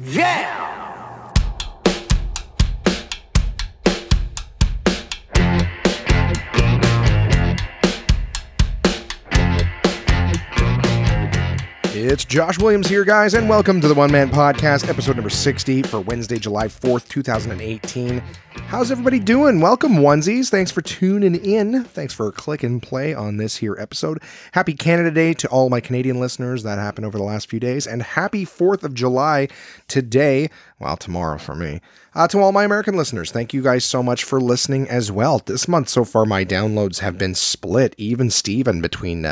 Yeah! It's Josh Williams here, guys, and welcome to the One Man Podcast, episode number 60 for Wednesday, July 4th, 2018. How's everybody doing? Welcome, onesies. Thanks for tuning in. Thanks for click and play on this here episode. Happy Canada Day to all my Canadian listeners. That happened over the last few days. And happy 4th of July today. Well, tomorrow for me. To all my American listeners, thank you guys so much for listening as well. This month so far, my downloads have been split, even-steven, between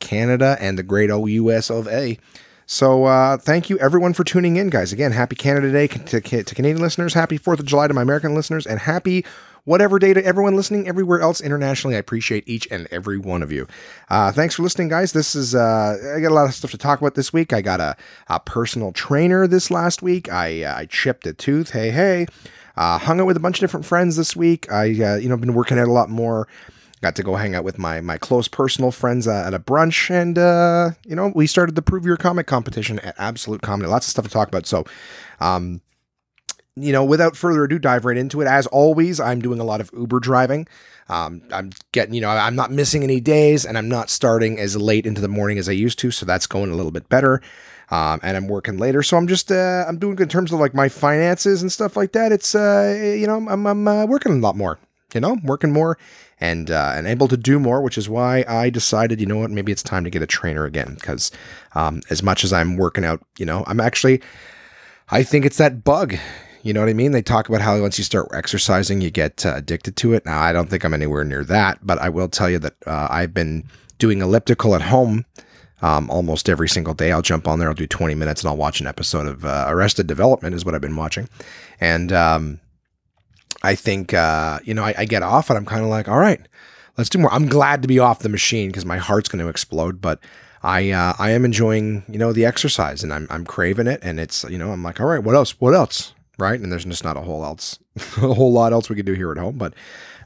Canada and the great old US of A. So thank you everyone for tuning in, guys. Again, happy Canada Day to Canadian listeners, happy 4th of July to my American listeners, and happy whatever day to everyone listening everywhere else internationally. I appreciate each and every one of you. Thanks for listening, guys. This is, I got a lot of stuff to talk about this week. I got a personal trainer this last week. I chipped a tooth. Hey. Hung out with a bunch of different friends this week. I've been working out a lot more. Got to go hang out with my close personal friends at a brunch, and, we started the Prove Your Comic competition at Absolute Comedy. Lots of stuff to talk about. So, without further ado, dive right into it. As always, I'm doing a lot of Uber driving. I'm getting, I'm not missing any days, and I'm not starting as late into the morning as I used to, so that's going a little bit better. And I'm working later, so I'm just, I'm doing good in terms of, like, my finances and stuff like that. It's, I'm working a lot more. Working more and able to do more, which is why I decided, maybe it's time to get a trainer again. Because as much as I'm working out, I think it's that bug. You know what I mean? They talk about how once you start exercising, you get addicted to it. Now, I don't think I'm anywhere near that, but I will tell you that I've been doing elliptical at home almost every single day. I'll jump on there, I'll do 20 minutes, and I'll watch an episode of Arrested Development is what I've been watching. And I think, I get off and I'm kind of like, all right, let's do more. I'm glad to be off the machine because my heart's going to explode, but I am enjoying, the exercise, and I'm craving it. And it's, I'm like, all right, what else? Right. And there's just not a whole lot else we could do here at home. But,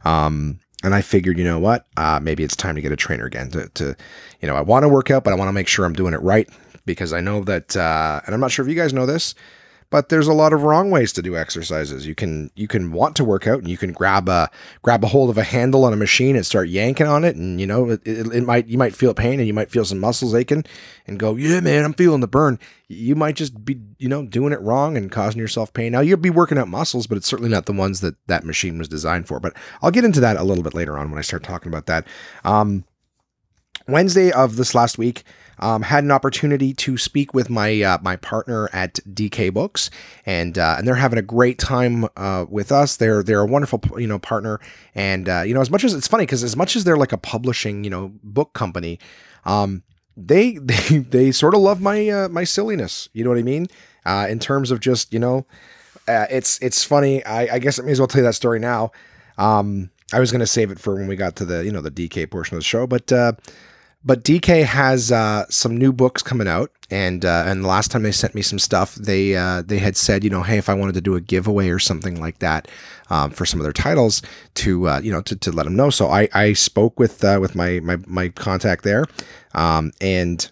and I figured, maybe it's time to get a trainer again to I want to work out, but I want to make sure I'm doing it right, because I know that, and I'm not sure if you guys know this, but there's a lot of wrong ways to do exercises. You can want to work out, and you can grab a hold of a handle on a machine and start yanking on it, and you might feel pain, and you might feel some muscles aching, and go, yeah, man, I'm feeling the burn. You might just be doing it wrong and causing yourself pain. Now, you'll be working out muscles, but it's certainly not the ones that machine was designed for. But I'll get into that a little bit later on when I start talking about that. Wednesday of this last week, had an opportunity to speak with my partner at DK Books, and they're having a great time with us. They're a wonderful partner, and as much as it's funny, because as much as they're like a publishing book company, they sort of love my silliness. You know what I mean? In terms of just it's funny. I guess I may as well tell you that story now. I was going to save it for when we got to the the DK portion of the show, but DK has some new books coming out, and the last time they sent me some stuff, they had said, hey, if I wanted to do a giveaway or something like that for some of their titles to let them know. So I spoke with my contact there, and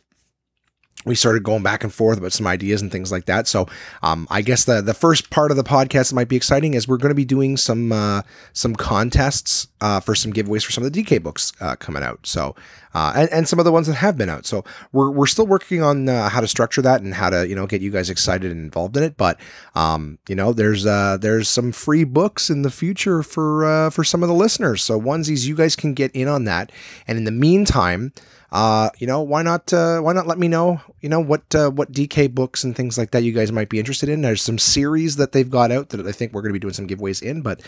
we started going back and forth about some ideas and things like that. So, I guess the first part of the podcast that might be exciting is we're going to be doing some contests, for some giveaways for some of the DK books, coming out. So, and some of the ones that have been out. So we're still working on how to structure that and how to, get you guys excited and involved in it. But, there's some free books in the future for some of the listeners. So onesies, you guys can get in on that. And in the meantime, why not let me know, what DK books and things like that you guys might be interested in. There's some series that they've got out that I think we're going to be doing some giveaways in, but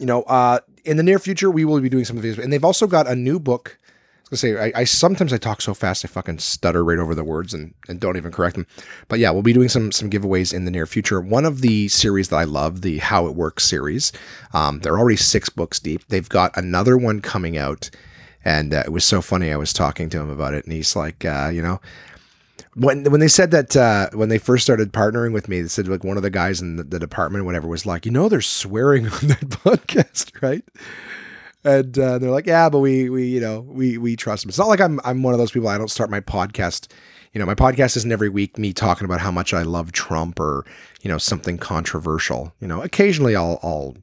in the near future, we will be doing some of these. And they've also got a new book. I was going to say, I sometimes I talk so fast, I fucking stutter right over the words and don't even correct them. But yeah, we'll be doing some giveaways in the near future. One of the series that I love, the How It Works series, they're already 6 books deep. They've got another one coming out. And it was so funny. I was talking to him about it, and he's like, when they said that, when they first started partnering with me, they said, like, one of the guys in the department, or whatever, was like, they're swearing on that podcast, right? And they're like, yeah, but we trust them. It's not like I'm one of those people. I don't start my podcast, You know, my podcast isn't every week me talking about how much I love Trump or, you know, something controversial. You know, occasionally I'll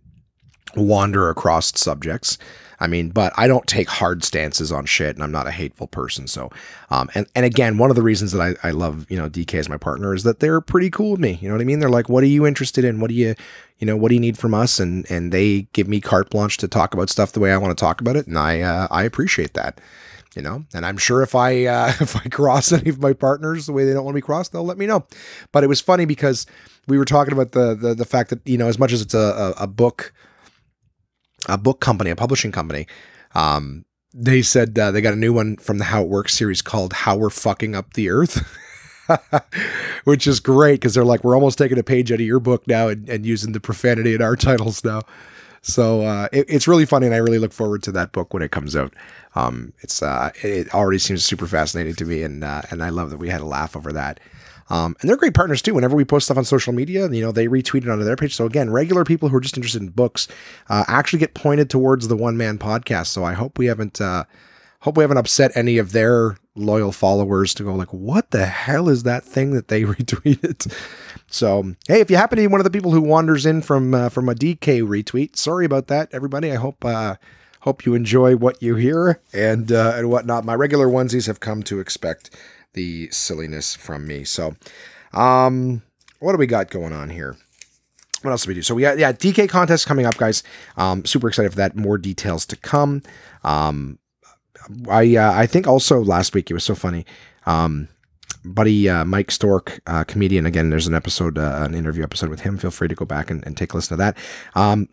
wander across subjects. I mean, but I don't take hard stances on shit, and I'm not a hateful person. So, and again, one of the reasons that I love, you know, DK as my partner is that they're pretty cool with me. You know what I mean? They're like, what are you interested in? What do you, you know, what do you need from us? And they give me carte blanche to talk about stuff the way I want to talk about it. And I appreciate that, you know, and I'm sure if I cross any of my partners the way they don't want to be crossed, they'll let me know. But it was funny because we were talking about the fact that, you know, as much as it's a book company, a publishing company, they said they got a new one from the How It Works series called How We're Fucking Up the Earth, which is great because they're like, we're almost taking a page out of your book now and using the profanity in our titles now. So it's really funny, and I really look forward to that book when it comes out. It already seems super fascinating to me, and I love that we had a laugh over that. And they're great partners too. Whenever we post stuff on social media, you know, they retweet it onto their page. So again, regular people who are just interested in books, actually get pointed towards the One Man Podcast. So I hope we haven't, upset any of their loyal followers to go like, what the hell is that thing that they retweeted? So, hey, if you happen to be one of the people who wanders in from a DK retweet, sorry about that, everybody. I hope you enjoy what you hear and whatnot. My regular onesies have come to expect the silliness from me. So, what do we got going on here? What else do we do? So we got, DK contest coming up, guys. Super excited for that. More details to come. I think also last week, it was so funny. Buddy, Mike Stork, comedian. Again, there's an episode, an interview episode with him. Feel free to go back and take a listen to that.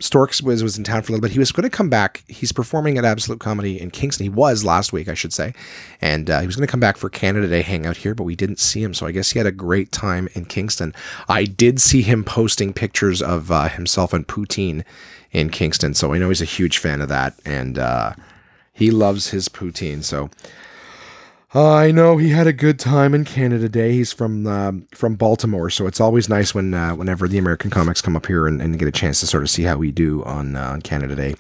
Storks was in town for a little bit. He was going to come back. He's performing at Absolute Comedy in Kingston. He was last week, I should say. And he was going to come back for Canada Day hangout here, but we didn't see him. So I guess he had a great time in Kingston. I did see him posting pictures of himself and poutine in Kingston. So I know he's a huge fan of that. And he loves his poutine. So I know he had a good time in Canada Day. He's from Baltimore, so it's always nice when whenever the American comics come up here and get a chance to sort of see how we do on Canada Day.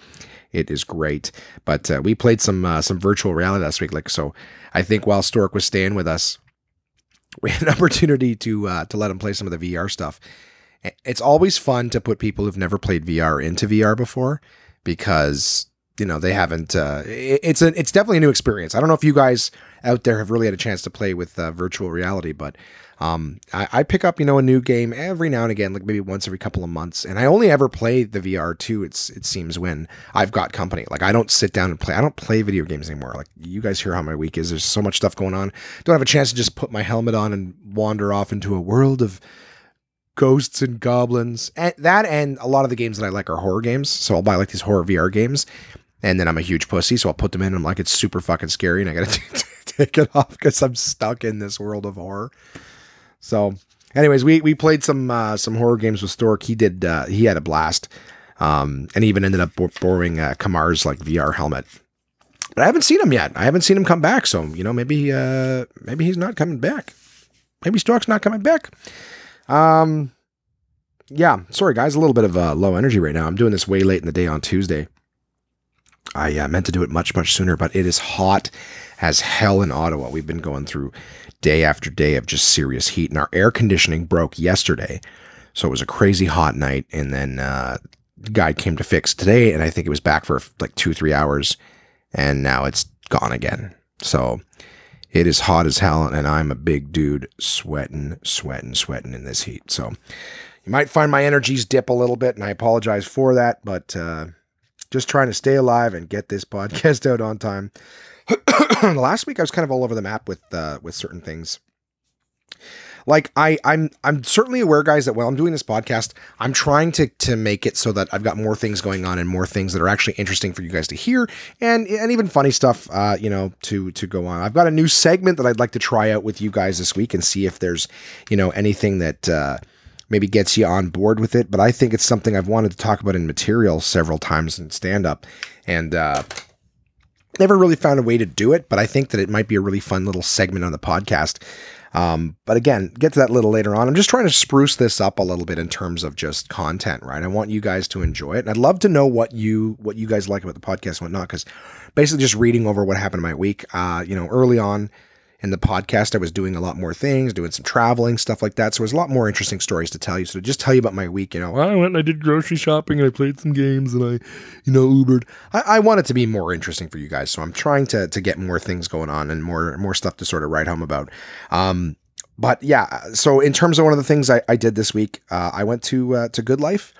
It is great. But we played some virtual reality last week, like, so I think while Stork was staying with us, we had an opportunity to let him play some of the VR stuff. It's always fun to put people who've never played VR into VR before, because you know, they haven't, it's definitely a new experience. I don't know if you guys out there have really had a chance to play with virtual reality, but I pick up, you know, a new game every now and again, like maybe once every couple of months. And I only ever play the VR too. It seems when I've got company, like I don't sit down and play. I don't play video games anymore. Like, you guys hear how my week is. There's so much stuff going on. Don't have a chance to just put my helmet on and wander off into a world of ghosts and goblins. And that, and a lot of the games that I like are horror games. So I'll buy like these horror VR games. And then I'm a huge pussy, so I'll put them in, and I'm like, it's super fucking scary, and I gotta take it off because I'm stuck in this world of horror. So anyways, we played some horror games with Stork. He had a blast, and even ended up borrowing Kamar's like VR helmet. But I haven't seen him yet. I haven't seen him come back, so, you know, maybe he's not coming back. Maybe Stork's not coming back. Yeah, sorry guys, a little bit of low energy right now. I'm doing this way late in the day on Tuesday. I meant to do it much, much sooner, but it is hot as hell in Ottawa. We've been going through day after day of just serious heat, and our air conditioning broke yesterday. So it was a crazy hot night. And then the guy came to fix today, and I think it was back for like 2-3 hours, and now it's gone again. So it is hot as hell, and I'm a big dude sweating in this heat. So you might find my energies dip a little bit, and I apologize for that, but just trying to stay alive and get this podcast out on time. Last week I was kind of all over the map with certain things. Like I'm certainly aware, guys, that while I'm doing this podcast, I'm trying to make it so that I've got more things going on and more things that are actually interesting for you guys to hear and even funny stuff, you know, to go on. I've got a new segment that I'd like to try out with you guys this week and see if there's, you know, anything that, maybe gets you on board with it, but I think it's something I've wanted to talk about in material several times in stand-up, and never really found a way to do it, but I think that it might be a really fun little segment on the podcast. But again, get to that a little later on. I'm just trying to spruce this up a little bit in terms of just content, right? I want you guys to enjoy it, and I'd love to know what you guys like about the podcast and whatnot, because basically just reading over what happened in my week, you know, early on, in the podcast, I was doing a lot more things, doing some traveling, stuff like that. So there's a lot more interesting stories to tell you. So to just tell you about my week, you know, I went and I did grocery shopping and I played some games and I, you know, Ubered. I want it to be more interesting for you guys. So I'm trying to get more things going on and more stuff to sort of write home about. But yeah, so in terms of one of the things I did this week, I went to Good Life.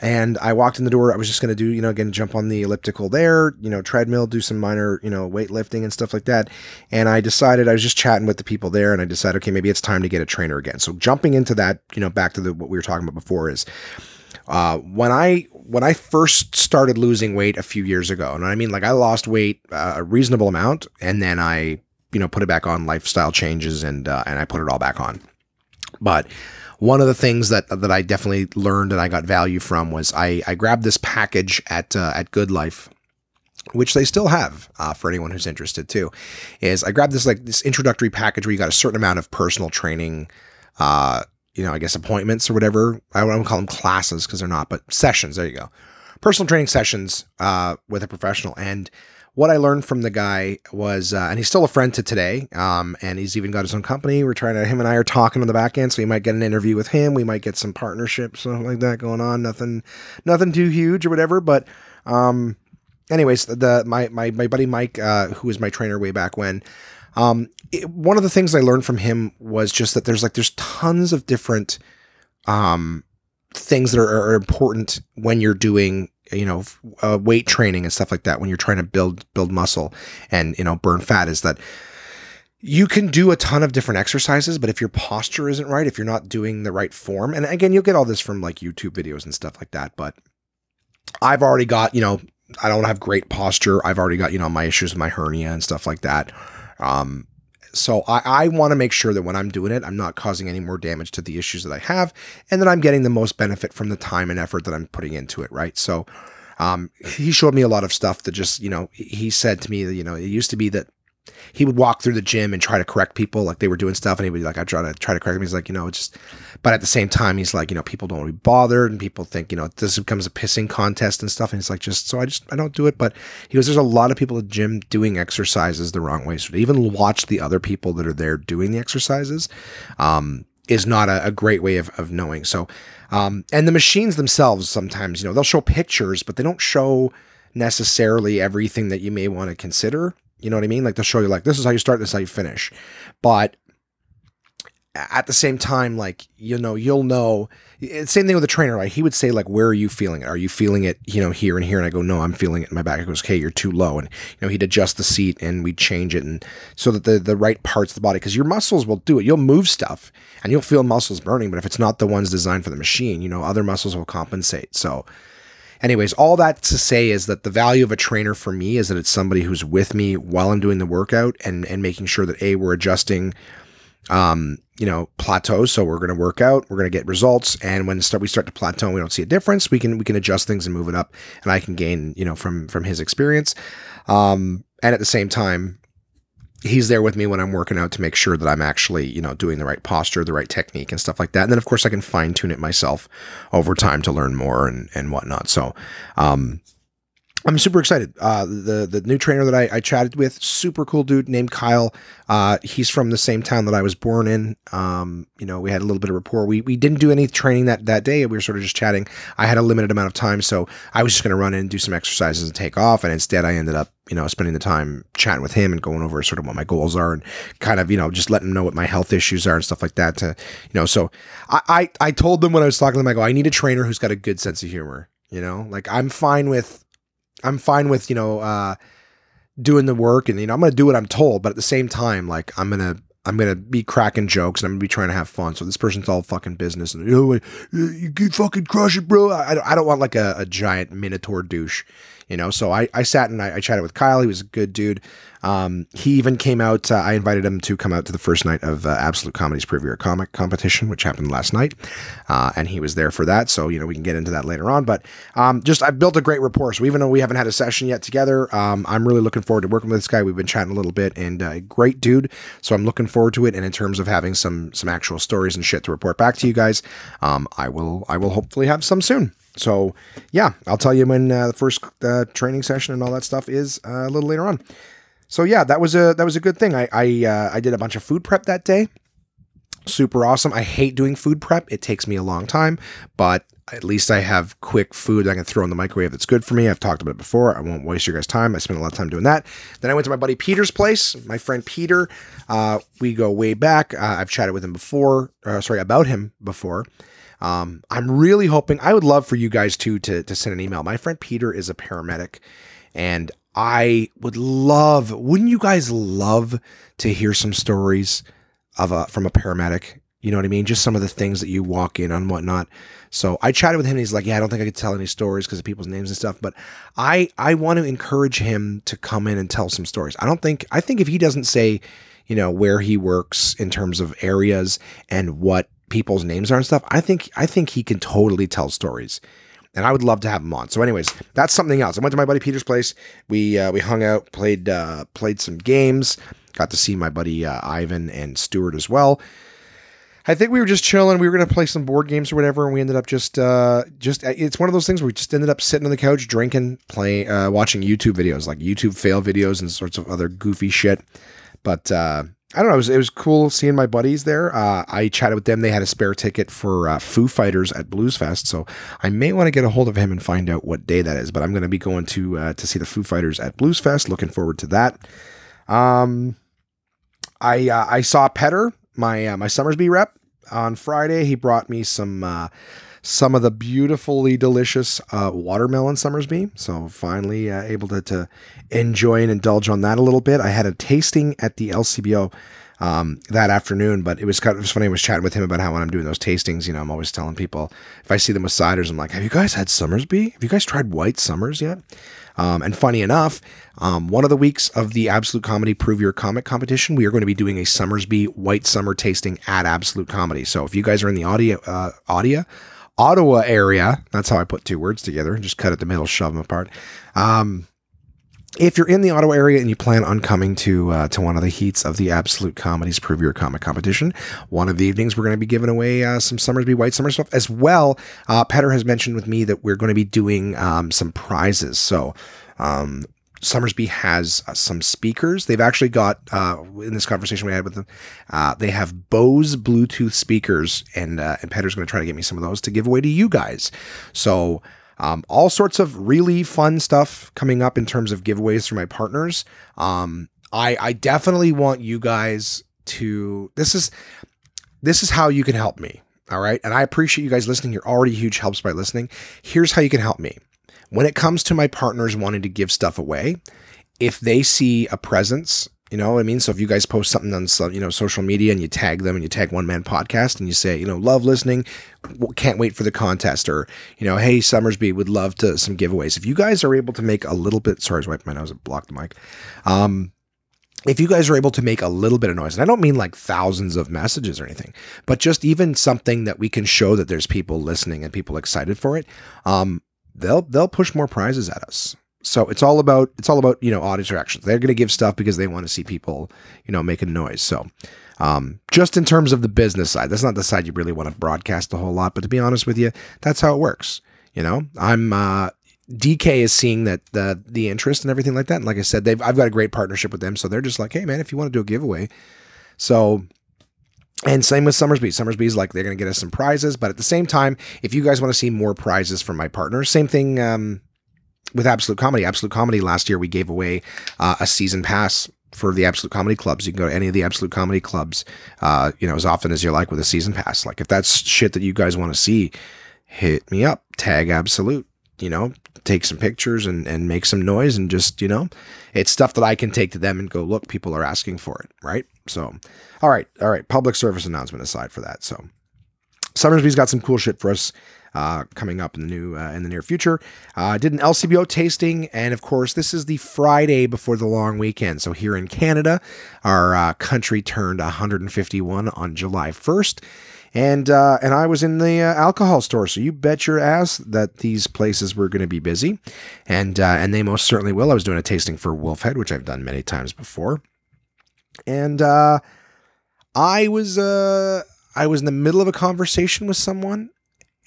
And I walked in the door. I was just going to do, you know, again, jump on the elliptical there, you know, treadmill, do some minor, you know, weightlifting and stuff like that. And I decided, I was just chatting with the people there and I decided, okay, maybe it's time to get a trainer again. So jumping into that, you know, back to what we were talking about before is, when I first started losing weight a few years ago, and I mean, like I lost weight a reasonable amount and then I, you know, put it back on lifestyle changes and I put it all back on. But one of the things that I definitely learned and I got value from was I grabbed this package at Good Life, which they still have for anyone who's interested too, is I grabbed this introductory package where you got a certain amount of personal training, you know, I guess appointments or whatever. I don't call them classes because they're not, but sessions. There you go. Personal training sessions with a professional. And what I learned from the guy was, and he's still a friend to today, and he's even got his own company. Him and I are talking on the back end, so you might get an interview with him. We might get some partnerships, something like that going on. Nothing too huge or whatever. But anyways, my buddy Mike, who was my trainer way back when, one of the things I learned from him was just that there's tons of different things that are important when you're doing, you know, weight training and stuff like that, when you're trying to build muscle and, you know, burn fat, is that you can do a ton of different exercises, but if your posture isn't right, if you're not doing the right form, and again, you'll get all this from like YouTube videos and stuff like that, but I've already got, you know, I don't have great posture. I've already got, you know, my issues with my hernia and stuff like that. So I want to make sure that when I'm doing it, I'm not causing any more damage to the issues that I have and that I'm getting the most benefit from the time and effort that I'm putting into it, right? So he showed me a lot of stuff that just, you know, he said to me, that, you know, it used to be that he would walk through the gym and try to correct people like they were doing stuff and he would be like, I try to correct them. He's like, you know, it's just, but at the same time, he's like, you know, people don't want to be bothered and people think, you know, this becomes a pissing contest and stuff. And it's like, I don't do it. But he goes, there's a lot of people at the gym doing exercises the wrong way. So to even watch the other people that are there doing the exercises, is not a great way of knowing. So, and the machines themselves sometimes, you know, they'll show pictures, but they don't show necessarily everything that you may want to consider. You know what I mean? Like they'll show you like, this is how you start, this is how you finish. But at the same time, like, you know, you'll know. Same thing with the trainer. Like he would say like, where are you feeling it? Are you feeling it, you know, here and here? And I go, no, I'm feeling it in my back. He goes, okay, you're too low. And, you know, he'd adjust the seat and we'd change it. And so that the right parts of the body, because your muscles will do it. You'll move stuff and you'll feel muscles burning. But if it's not the ones designed for the machine, you know, other muscles will compensate. So anyways, all that to say is that the value of a trainer for me is that it's somebody who's with me while I'm doing the workout and making sure that we're adjusting, you know, plateaus. So we're going to work out, we're going to get results. And when we start to plateau and we don't see a difference, we can adjust things and move it up, and I can gain, you know, from his experience. And at the same time, he's there with me when I'm working out to make sure that I'm actually, you know, doing the right posture, the right technique and stuff like that. And then of course I can fine tune it myself over time to learn more and whatnot. So, I'm super excited. The new trainer that I chatted with, super cool dude named Kyle. He's from the same town that I was born in. You know, we had a little bit of rapport. We didn't do any training that day. We were sort of just chatting. I had a limited amount of time, so I was just going to run in and do some exercises and take off. And instead I ended up, you know, spending the time chatting with him and going over sort of what my goals are and kind of, you know, just letting him know what my health issues are and stuff like that to, you know, so I told them when I was talking to them, I go, I need a trainer who's got a good sense of humor, you know, like I'm fine with, you know, doing the work and, you know, I'm going to do what I'm told, but at the same time, like I'm going to be cracking jokes and I'm going to be trying to have fun. So this person's all fucking business and, you know, you fucking crush it, bro. I don't want like a giant minotaur douche, you know? So I sat and I chatted with Kyle. He was a good dude. He even came out, I invited him to come out to the first night of Absolute Comedy's Prove Your Comic competition, which happened last night. And he was there for that. So, you know, we can get into that later on, but, just, I've built a great rapport. So even though we haven't had a session yet together, I'm really looking forward to working with this guy. We've been chatting a little bit and a great dude. So I'm looking forward to it. And in terms of having some actual stories and shit to report back to you guys, I will hopefully have some soon. So yeah, I'll tell you when the first training session and all that stuff is a little later on. So yeah, that was a good thing. I did a bunch of food prep that day. Super awesome. I hate doing food prep. It takes me a long time, but at least I have quick food that I can throw in the microwave that's good for me. I've talked about it before. I won't waste your guys' time. I spent a lot of time doing that. Then I went to my buddy Peter's place, my friend Petter. We go way back. I've chatted with him before, about him before. I'm really hoping, I would love for you guys too to send an email. My friend Petter is a paramedic, and I would love, wouldn't you guys love to hear some stories from a paramedic, you know what I mean? Just some of the things that you walk in on, whatnot. So I chatted with him, and he's like, yeah, I don't think I could tell any stories because of people's names and stuff, but I want to encourage him to come in and tell some stories. I think if he doesn't say, you know, where he works in terms of areas and what people's names are and stuff, I think he can totally tell stories, and I would love to have him on. So anyways, that's something else. I went to my buddy Peter's place. We hung out, played some games. Got to see my buddy Ivan and Stuart as well. I think we were just chilling. We were going to play some board games or whatever, and we ended up just it's one of those things where we just ended up sitting on the couch, drinking, playing, watching YouTube videos, like YouTube fail videos and sorts of other goofy shit. But I don't know. It was cool seeing my buddies there. I chatted with them. They had a spare ticket for Foo Fighters at Blues Fest, so I may want to get a hold of him and find out what day that is. But I'm going to be going to see the Foo Fighters at Blues Fest. Looking forward to that. I saw Petter, my Somersby rep, on Friday. He brought me some of the beautifully delicious watermelon Somersby. So finally able to enjoy and indulge on that a little bit. I had a tasting at the LCBO that afternoon, but it was funny. I was chatting with him about how when I'm doing those tastings, you know, I'm always telling people if I see them with ciders, I'm like, have you guys had Somersby? Have you guys tried White Summers yet? And funny enough, one of the weeks of the Absolute Comedy Prove Your Comic competition, we are going to be doing a Somersby White Summer tasting at Absolute Comedy. So if you guys are in the Ottawa area, that's how I put two words together, just cut at the middle, shove them apart. If you're in the Ottawa area and you plan on coming to one of the heats of the Absolute Comedy's Prove Your Comic competition, one of the evenings we're going to be giving away some Somersby White Summer stuff as well. Petter has mentioned with me that we're going to be doing some prizes. So Somersby has some speakers. They've actually got, in this conversation we had with them, they have Bose Bluetooth speakers, and Petter's going to try to get me some of those to give away to you guys. So all sorts of really fun stuff coming up in terms of giveaways for my partners. I definitely want you guys to, this is how you can help me. All right. And I appreciate you guys listening. You're already huge helps by listening. Here's how you can help me. When it comes to my partners wanting to give stuff away, if they see a presence, you know what I mean? So if you guys post something on some, you know, social media and you tag them and you tag One Man Podcast and you say, you know, love listening, can't wait for the contest, or, you know, hey, Somersby, would love to some giveaways. If you guys are able to make a little bit, sorry, I was wiping my nose, it blocked the mic. If you guys are able to make a little bit of noise, and I don't mean like thousands of messages or anything, but just even something that we can show that there's people listening and people excited for it, they'll push more prizes at us. So it's all about, you know, audience reactions. They're going to give stuff because they want to see people, you know, making noise. So, just in terms of the business side, that's not the side you really want to broadcast a whole lot, but to be honest with you, that's how it works. You know, I'm, DK is seeing that the interest and everything like that. And like I said, I've got a great partnership with them. So they're just like, hey man, if you want to do a giveaway. So, and same with Somersby. Somersby's like, they're going to get us some prizes, but at the same time, if you guys want to see more prizes from my partners, same thing, with Absolute Comedy last year, we gave away a season pass for the Absolute Comedy clubs. You can go to any of the Absolute Comedy clubs, you know, as often as you like with a season pass. Like if that's shit that you guys want to see, hit me up, tag Absolute, you know, take some pictures and make some noise and just, you know, it's stuff that I can take to them and go, look, people are asking for it. Right. So, all right. Public service announcement aside for that. So Somersby's got some cool shit for us coming up in the near future. I did an LCBO tasting, and of course, this is the Friday before the long weekend. So here in Canada, our country turned 151 on July 1st, and I was in the alcohol store. So you bet your ass that these places were going to be busy, and they most certainly will. I was doing a tasting for Wolf Head, which I've done many times before, and I was in the middle of a conversation with someone.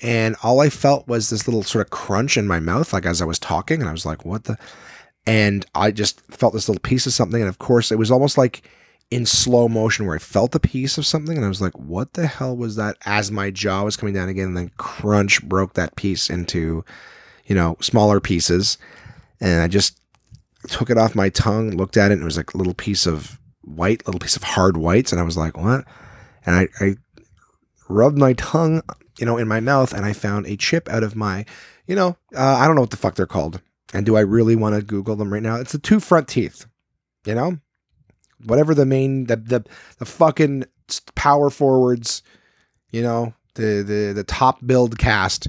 And all I felt was this little sort of crunch in my mouth, like as I was talking, and I was like, what the, And I just felt this little piece of something. And of course, it was almost like in slow motion where I felt the piece of something. And I was like, what the hell was that? As my jaw was coming down again, and then crunch broke that piece into, you know, smaller pieces. And I just took it off my tongue, looked at it, and it was like a little piece of white, little piece of hard whites. And I was like, what? And I rubbed my tongue, you know, in my mouth, and I found a chip out of my, you know, I don't know what the fuck they're called. And do I really want to Google them right now? It's the two front teeth, you know, whatever the main, the fucking power forwards, you know, the top build cast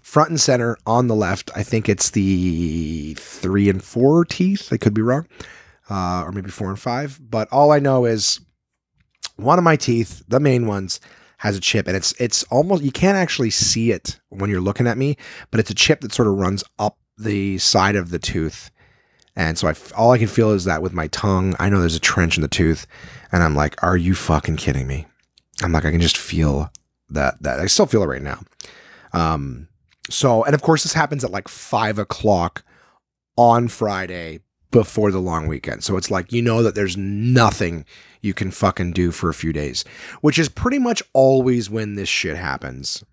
front and center on the left. I think it's the 3 and 4 teeth. I could be wrong. Or maybe 4 and 5, but all I know is one of my teeth, the main ones, has a chip, and it's almost, you can't actually see it when you're looking at me, but it's a chip that sort of runs up the side of the tooth. And so all I can feel is that with my tongue, I know there's a trench in the tooth, and I'm like, are you fucking kidding me? I'm like, I can just feel that I still feel it right now. So, and of course this happens at like 5 o'clock on Friday before the long weekend. So it's like, you know that there's nothing you can fucking do for a few days, which is pretty much always when this shit happens.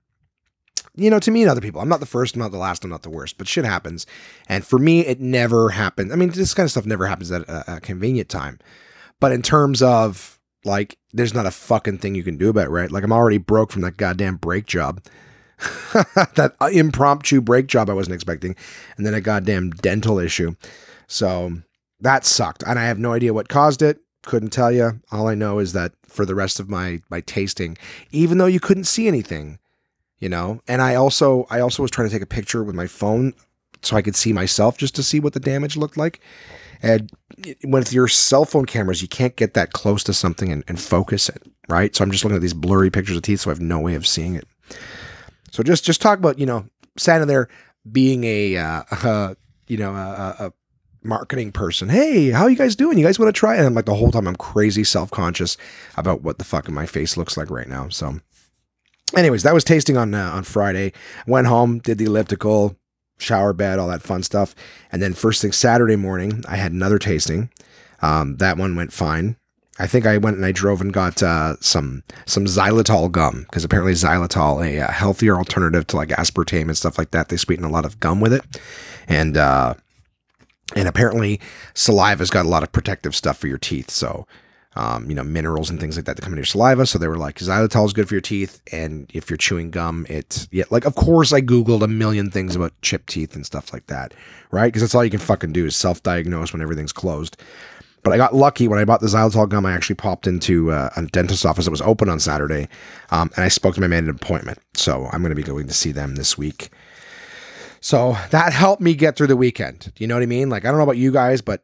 You know, to me and other people, I'm not the first, I'm not the last, I'm not the worst, but shit happens. And for me, it never happened. I mean, this kind of stuff never happens at a convenient time. But in terms of, like, there's not a fucking thing you can do about it, right? Like, I'm already broke from that goddamn brake job. That impromptu brake job I wasn't expecting. And then a goddamn dental issue. So that sucked. And I have no idea what caused it. Couldn't tell you. All I know is that for the rest of my tasting, even though you couldn't see anything, you know, and I also was trying to take a picture with my phone so I could see myself, just to see what the damage looked like. And with your cell phone cameras, you can't get that close to something and focus it, right? So I'm just looking at these blurry pictures of teeth, so I have no way of seeing it. So just talk about, you know, standing there being a marketing person. Hey, how are you guys doing? You guys want to try it? And I'm like, the whole time I'm crazy self-conscious about what the fuck my face looks like right now. So anyways, that was tasting on Friday. Went home, did the elliptical, shower, bed, all that fun stuff. And then first thing Saturday morning, I had another tasting. That one went fine. I think I went and I drove and got some xylitol gum, because apparently xylitol, a healthier alternative to like aspartame and stuff like that, they sweeten a lot of gum with it. And apparently saliva's got a lot of protective stuff for your teeth. So you know, minerals and things like that that come in your saliva. So they were like, xylitol is good for your teeth. And if you're chewing gum, of course I Googled a million things about chipped teeth and stuff like that, right? Cause that's all you can fucking do is self-diagnose when everything's closed. But I got lucky. When I bought the xylitol gum, I actually popped into a dentist's office that was open on Saturday. And I spoke to my man at an appointment. So I'm going to be going to see them this week. So that helped me get through the weekend. You know what I mean? Like, I don't know about you guys, but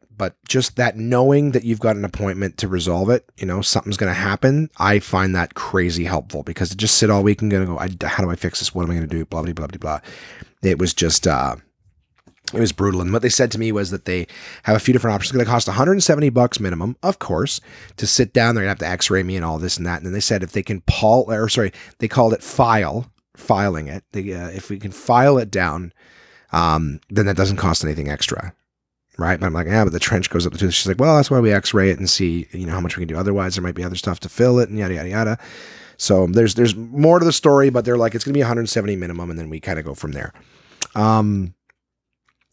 just that knowing that you've got an appointment to resolve it, you know, something's going to happen. I find that crazy helpful, because to just sit all week and go, how do I fix this? What am I going to do? Blah, blah, blah, blah, blah. It was just, it was brutal. And what they said to me was that they have a few different options. It's going to cost $170 minimum, of course, to sit down. They're gonna have to x-ray me and all this and that. And then they said if they can they called it filing it. If we can file it down, then that doesn't cost anything extra, right? But I'm like, but the trench goes up the tooth. She's like, well, that's why we x-ray it and see, you know, how much we can do. Otherwise there might be other stuff to fill it and yada, yada, yada. So there's more to the story, but they're like, it's gonna be 170 minimum. And then we kind of go from there.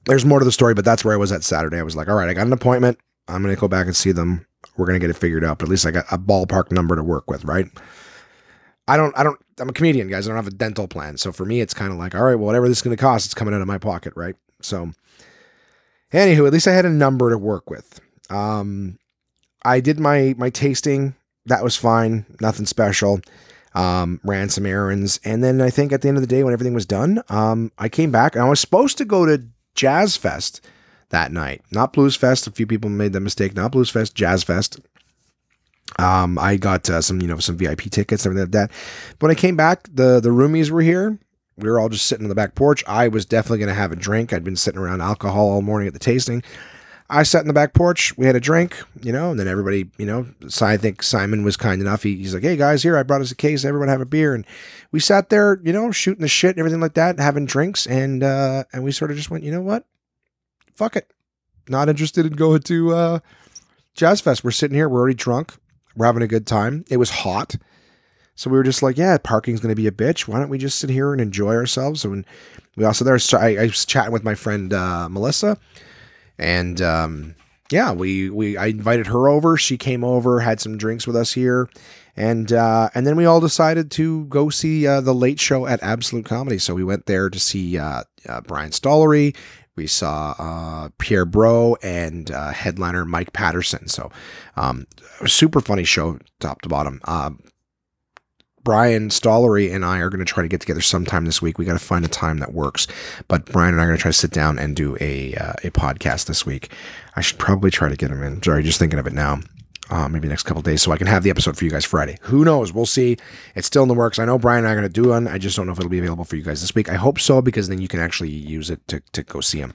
There's more to the story, but that's where I was at Saturday. I was like, all right, I got an appointment. I'm going to go back and see them. We're going to get it figured out. But at least I got a ballpark number to work with, right? I'm a comedian, guys. I don't have a dental plan. So for me, it's kind of like, all right, well, whatever this is going to cost, it's coming out of my pocket, right? So anywho, at least I had a number to work with. I did my tasting. That was fine. Nothing special. Ran some errands. And then I think at the end of the day, when everything was done, I came back, and I was supposed to go to Jazz Fest that night, not Blues Fest. A few people made that mistake. Not Blues Fest, Jazz Fest. I got some VIP tickets and everything like that. But when I came back, the roomies were here. We were all just sitting on the back porch. I was definitely going to have a drink. I'd been sitting around alcohol all morning at the tasting. I sat in the back porch. We had a drink, you know, and then everybody, you know, I think Simon was kind enough. He's like, hey guys, here, I brought us a case. Everyone have a beer. And we sat there, you know, shooting the shit and everything like that, having drinks. And we sort of just went, you know what? Fuck it. not interested in going to Jazz Fest. We're sitting here. We're already drunk. We're having a good time. It was hot. So we were just like, yeah, parking's going to be a bitch. Why don't we just sit here and enjoy ourselves? So when we also there, so I was chatting with my friend Melissa, and yeah, I invited her over. She came over, had some drinks with us here, and then we all decided to go see the Late Show at Absolute Comedy. So we went there to see Brian Stollery. We saw Pierre Bro and headliner Mike Patterson. So a super funny show, top to bottom. Brian Stollery and I are going to try to get together sometime this week. We got to find a time that works. But Brian and I are going to try to sit down and do a podcast this week. I should probably try to get him in. Sorry, just thinking of it now. Maybe the next couple of days, so I can have the episode for you guys Friday. Who knows? We'll see. It's still in the works. I know Brian and I are going to do one. I just don't know if it'll be available for you guys this week. I hope so, because then you can actually use it to go see him.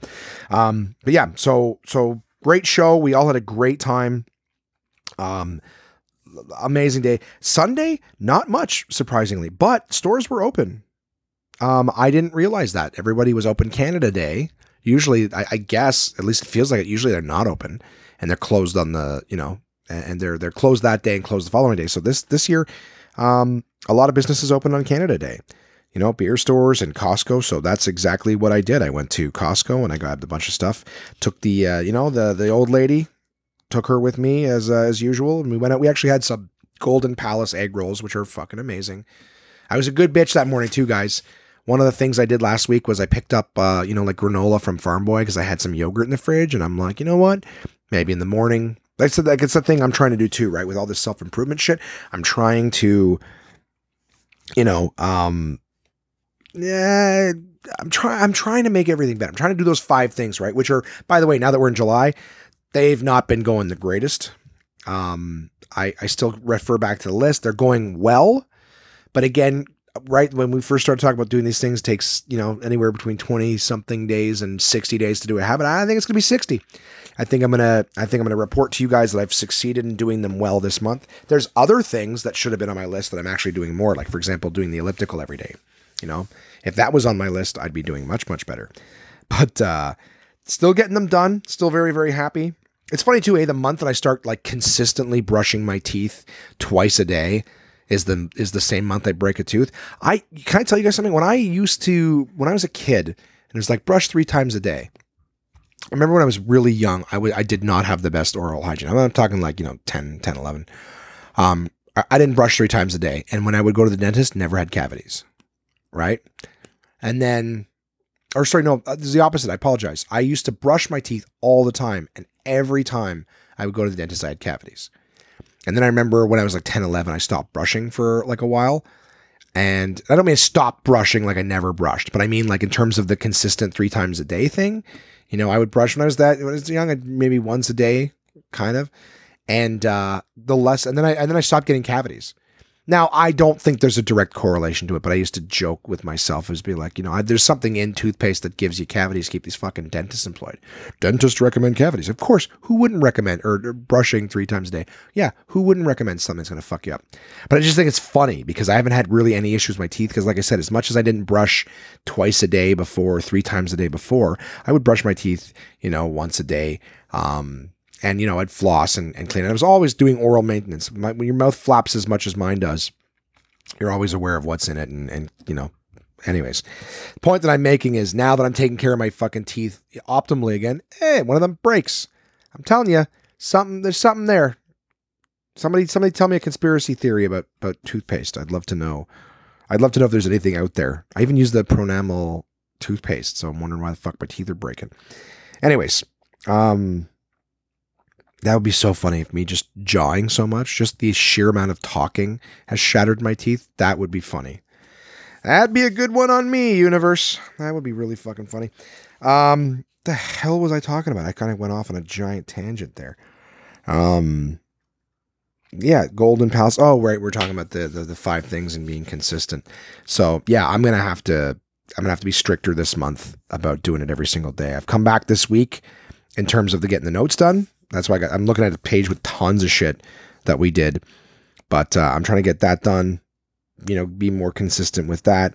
But yeah, so great show. We all had a great time. Amazing day. Sunday, not much, surprisingly, but stores were open. I didn't realize that. Everybody was open Canada Day. Usually, I guess, at least it feels like it, usually they're not open, and they're closed on the, you know, and they're closed that day and closed the following day. So this year, a lot of businesses opened on Canada Day, you know, beer stores and Costco. So that's exactly what I did. I went to Costco and I grabbed a bunch of stuff, took the, you know, the old lady, took her with me as usual. And we went out, we actually had some Golden Palace egg rolls, which are fucking amazing. I was a good bitch that morning too, guys. One of the things I did last week was I picked up, you know, like granola from Farm Boy, cause I had some yogurt in the fridge, and I'm like, you know what, maybe in the morning. Like I said, like it's the thing I'm trying to do too, right? With all this self-improvement shit, I'm trying to, you know, yeah, I'm trying to make everything better. I'm trying to do those 5 things, right? Which are, by the way, now that we're in July, they've not been going the greatest. I still refer back to the list. They're going well, but again, right when we first started talking about doing these things, takes, you know, anywhere between 20 something days and 60 days to do a habit. I think it's gonna be 60. I think I'm gonna report to you guys that I've succeeded in doing them well this month. There's other things that should have been on my list that I'm actually doing more, like for example, doing the elliptical every day. You know, if that was on my list, I'd be doing much, much better. But still getting them done, still very, very happy. It's funny too, the month that I start like consistently brushing my teeth twice a day is the same month I break a tooth. Can I tell you guys something? When I was a kid, and it was like brush 3 times a day. I remember when I was really young, I did not have the best oral hygiene. I'm talking like, you know, 10, 11. I didn't brush 3 times a day. And when I would go to the dentist, never had cavities. Right. And then, or sorry, no, this is the opposite. I apologize. I used to brush my teeth all the time. And every time I would go to the dentist, I had cavities. And then I remember when I was like 10, 11, I stopped brushing for like a while. And I don't mean stop brushing like I never brushed, but I mean like in terms of the consistent 3 times a day thing. You know, I would brush when I was young, maybe once a day, kind of. And then I stopped getting cavities. Now, I don't think there's a direct correlation to it, but I used to joke with myself as be like, you know, there's something in toothpaste that gives you cavities, keep these fucking dentists employed. Dentists recommend cavities. Of course, who wouldn't recommend, or brushing 3 times a day? Yeah, who wouldn't recommend something that's going to fuck you up? But I just think it's funny because I haven't had really any issues with my teeth because, like I said, as much as I didn't brush twice a day before, 3 times a day before, I would brush my teeth, you know, once a day, and, you know, I'd floss and clean. I was always doing oral maintenance. When your mouth flaps as much as mine does, you're always aware of what's in it. And you know, anyways, the point that I'm making is now that I'm taking care of my fucking teeth optimally again, hey, one of them breaks. I'm telling you, there's something there. Somebody tell me a conspiracy theory about toothpaste. I'd love to know. I'd love to know if there's anything out there. I even use the Pronamel toothpaste, so I'm wondering why the fuck my teeth are breaking. Anyways, that would be so funny if me just jawing so much, just the sheer amount of talking has shattered my teeth. That would be funny. That'd be a good one on me, universe. That would be really fucking funny. The hell was I talking about? I kind of went off on a giant tangent there. Yeah, Golden Palace. Oh, right. We're talking about the 5 things and being consistent. So yeah, I'm going to have to be stricter this month about doing it every single day. I've come back this week in terms of the getting the notes done. That's why I'm looking at a page with tons of shit that we did, but I'm trying to get that done, you know, be more consistent with that.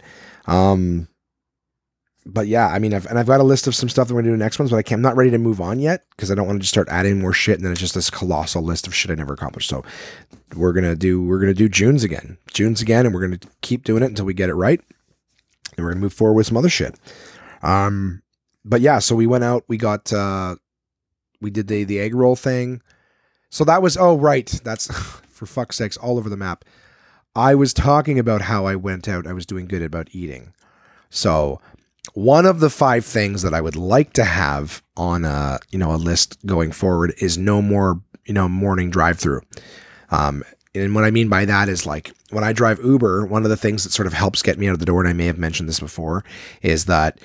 But yeah, I mean, I've got a list of some stuff that we're going to do next ones, but I'm not ready to move on yet because I don't want to just start adding more shit. And then it's just this colossal list of shit I never accomplished. So we're going to do June's again. And we're going to keep doing it until we get it right. And we're going to move forward with some other shit. But yeah, so we went out, we got, we did the egg roll thing. So that was, oh, right. That's for fuck's sakes, all over the map. I was talking about how I went out. I was doing good about eating. So one of the 5 things that I would like to have on a list going forward is no more, morning drive-through. And what I mean by that is, like, when I drive Uber, one of the things that sort of helps get me out of the door, and I may have mentioned this before, is that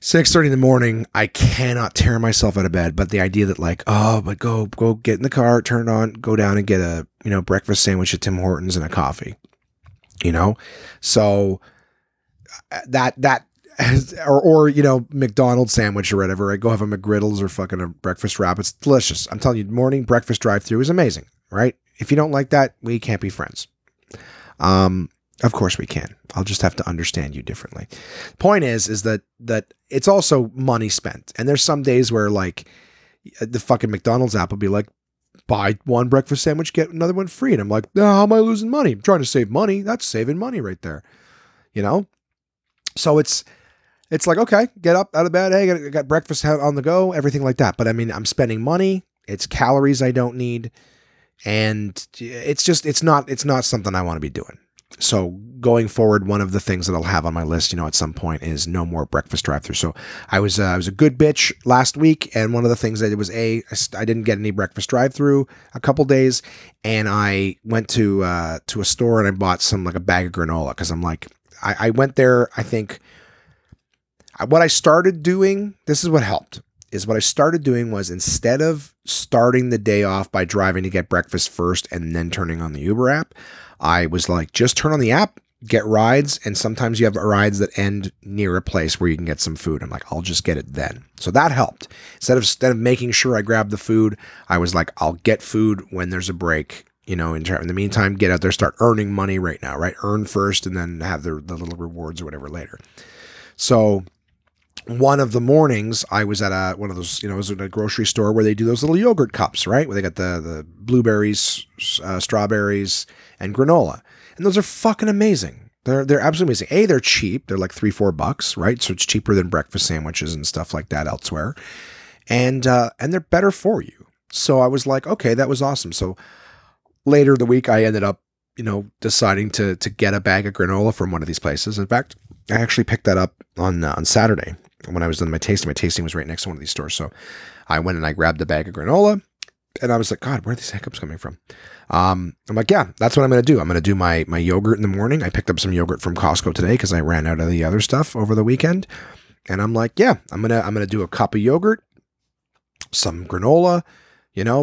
6:30 in the morning, I cannot tear myself out of bed. But the idea that, like, go get in the car, turn it on, go down and get a, breakfast sandwich at Tim Hortons and a coffee, so that or McDonald's sandwich or whatever. I go have a McGriddles or fucking a breakfast wrap. It's delicious. I'm telling you, morning breakfast drive-through is amazing, right? If you don't like that, we can't be friends. Of course we can. I'll just have to understand you differently. Point is that it's also money spent. And there's some days where, like, the fucking McDonald's app will be like, buy one breakfast sandwich, get another one free. And I'm like, no, how am I losing money? I'm trying to save money. That's saving money right there. So it's like, okay, get up out of bed. Hey, I got breakfast on the go, everything like that. But I mean, I'm spending money. It's calories I don't need. And it's just, it's not something I want to be doing. So going forward, one of the things that I'll have on my list, at some point, is no more breakfast drive-through. So I was a good bitch last week. And one of the things I did was I didn't get any breakfast drive-through a couple days. And I went to a store and I bought a bag of granola. 'Cause I'm like, I went there. I think what I started doing, this is what helped, is what I started doing was, instead of starting the day off by driving to get breakfast first and then turning on the Uber app, I was like, just turn on the app, get rides. And sometimes you have rides that end near a place where you can get some food. I'm like, I'll just get it then. So that helped. Instead of making sure I grabbed the food, I was like, I'll get food when there's a break. In the meantime, get out there, start earning money right now, right? Earn first and then have the little rewards or whatever later. So one of the mornings I was at one of those, I was at a grocery store where they do those little yogurt cups, right? Where they got the blueberries, strawberries and granola. And those are fucking amazing. They're absolutely amazing. A, they're cheap. They're like $3-4, right? So it's cheaper than breakfast sandwiches and stuff like that elsewhere. And they're better for you. So I was like, okay, that was awesome. So later the week, I ended up, deciding to get a bag of granola from one of these places. In fact, I actually picked that up on Saturday when I was doing my tasting. My tasting was right next to one of these stores. So I went and I grabbed a bag of granola and I was like, God, where are these hiccups coming from? I'm like, yeah, that's what I'm going to do. I'm going to do my yogurt in the morning. I picked up some yogurt from Costco today because I ran out of the other stuff over the weekend. And I'm like, yeah, I'm going to do a cup of yogurt, some granola,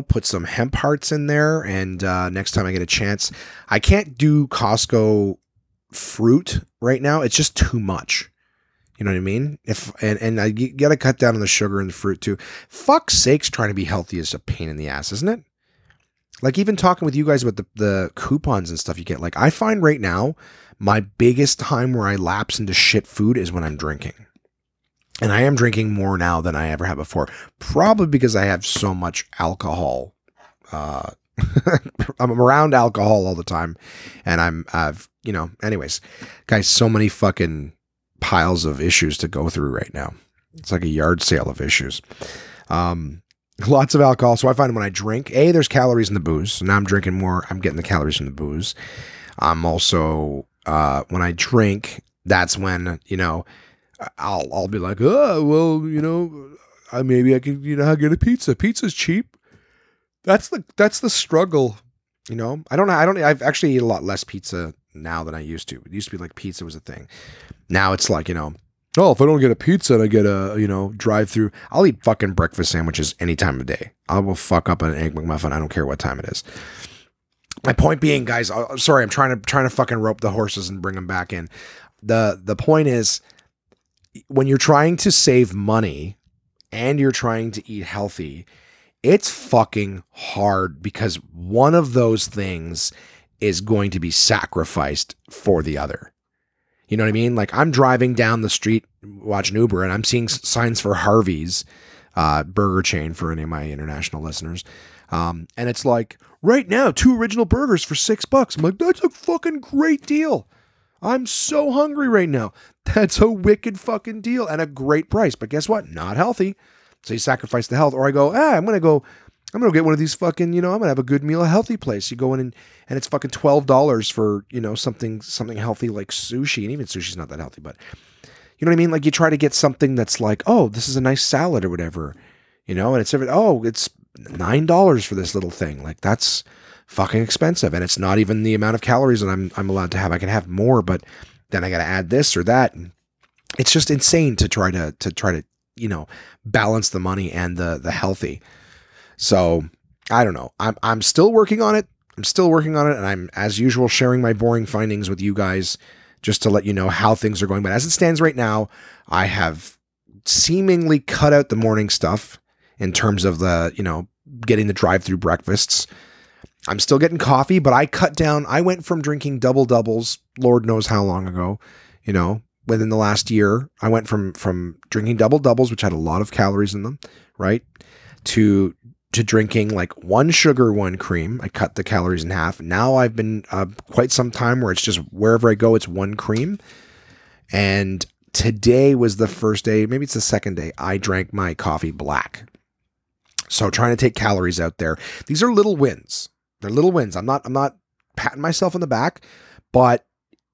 put some hemp hearts in there. And next time I get a chance, I can't do Costco fruit right now. It's just too much. You know what I mean? And I got to cut down on the sugar and the fruit too. Fuck's sakes, trying to be healthy is a pain in the ass, isn't it? Like, even talking with you guys about the coupons and stuff you get, like, I find right now my biggest time where I lapse into shit food is when I'm drinking. And I am drinking more now than I ever have before, probably because I have so much alcohol. I'm around alcohol all the time. And anyways, guys, so many fucking piles of issues to go through right now. It's like a yard sale of issues. Lots of alcohol. So I find when I drink, A, there's calories in the booze. So now I'm drinking more. I'm getting the calories from the booze. I'm also, when I drink, that's when, I'll be like, oh, well, maybe I can, I'll get a pizza. Pizza's cheap. That's the struggle. I've actually eaten a lot less pizza now than I used to. It used to be like pizza was a thing. Now it's like, oh, if I don't get a pizza and I get a, drive through, I'll eat fucking breakfast sandwiches any time of day. I will fuck up an egg McMuffin. I don't care what time it is. My point being, guys, I'm sorry. I'm trying to fucking rope the horses and bring them back in. The point is, when you're trying to save money and you're trying to eat healthy, it's fucking hard because one of those things is going to be sacrificed for the other. You know what I mean? Like, I'm driving down the street watching Uber and I'm seeing signs for Harvey's, burger chain, for any of my international listeners. And it's like, right now, 2 original burgers for $6. I'm like, that's a fucking great deal. I'm so hungry right now. That's a wicked fucking deal and a great price. But guess what? Not healthy. So you sacrifice the health. Or I go, I'm going to get one of these fucking, I'm going to have a good meal, a healthy place. You go in and it's fucking $12 for, something healthy like sushi. And even sushi's not that healthy, but you know what I mean? Like, you try to get something that's like, oh, this is a nice salad or whatever, and it's $9 for this little thing. Like, that's fucking expensive. And it's not even the amount of calories that I'm allowed to have. I can have more, but then I got to add this or that. And it's just insane to try to, balance the money and the healthy. So I don't know. I'm still working on it. And I'm, as usual, sharing my boring findings with you guys just to let you know how things are going. But as it stands right now, I have seemingly cut out the morning stuff in terms of the, getting the drive-through breakfasts. I'm still getting coffee, but I cut down. I went from drinking double doubles, Lord knows how long ago, within the last year, I went from drinking double doubles, which had a lot of calories in them, right, to drinking like 1 sugar, 1 cream. I cut the calories in half. Now I've been quite some time where it's just wherever I go, it's 1 cream. And today was the first day, maybe it's the second day, I drank my coffee black. So trying to take calories out there. These are little wins. They're little wins. I'm not patting myself on the back, but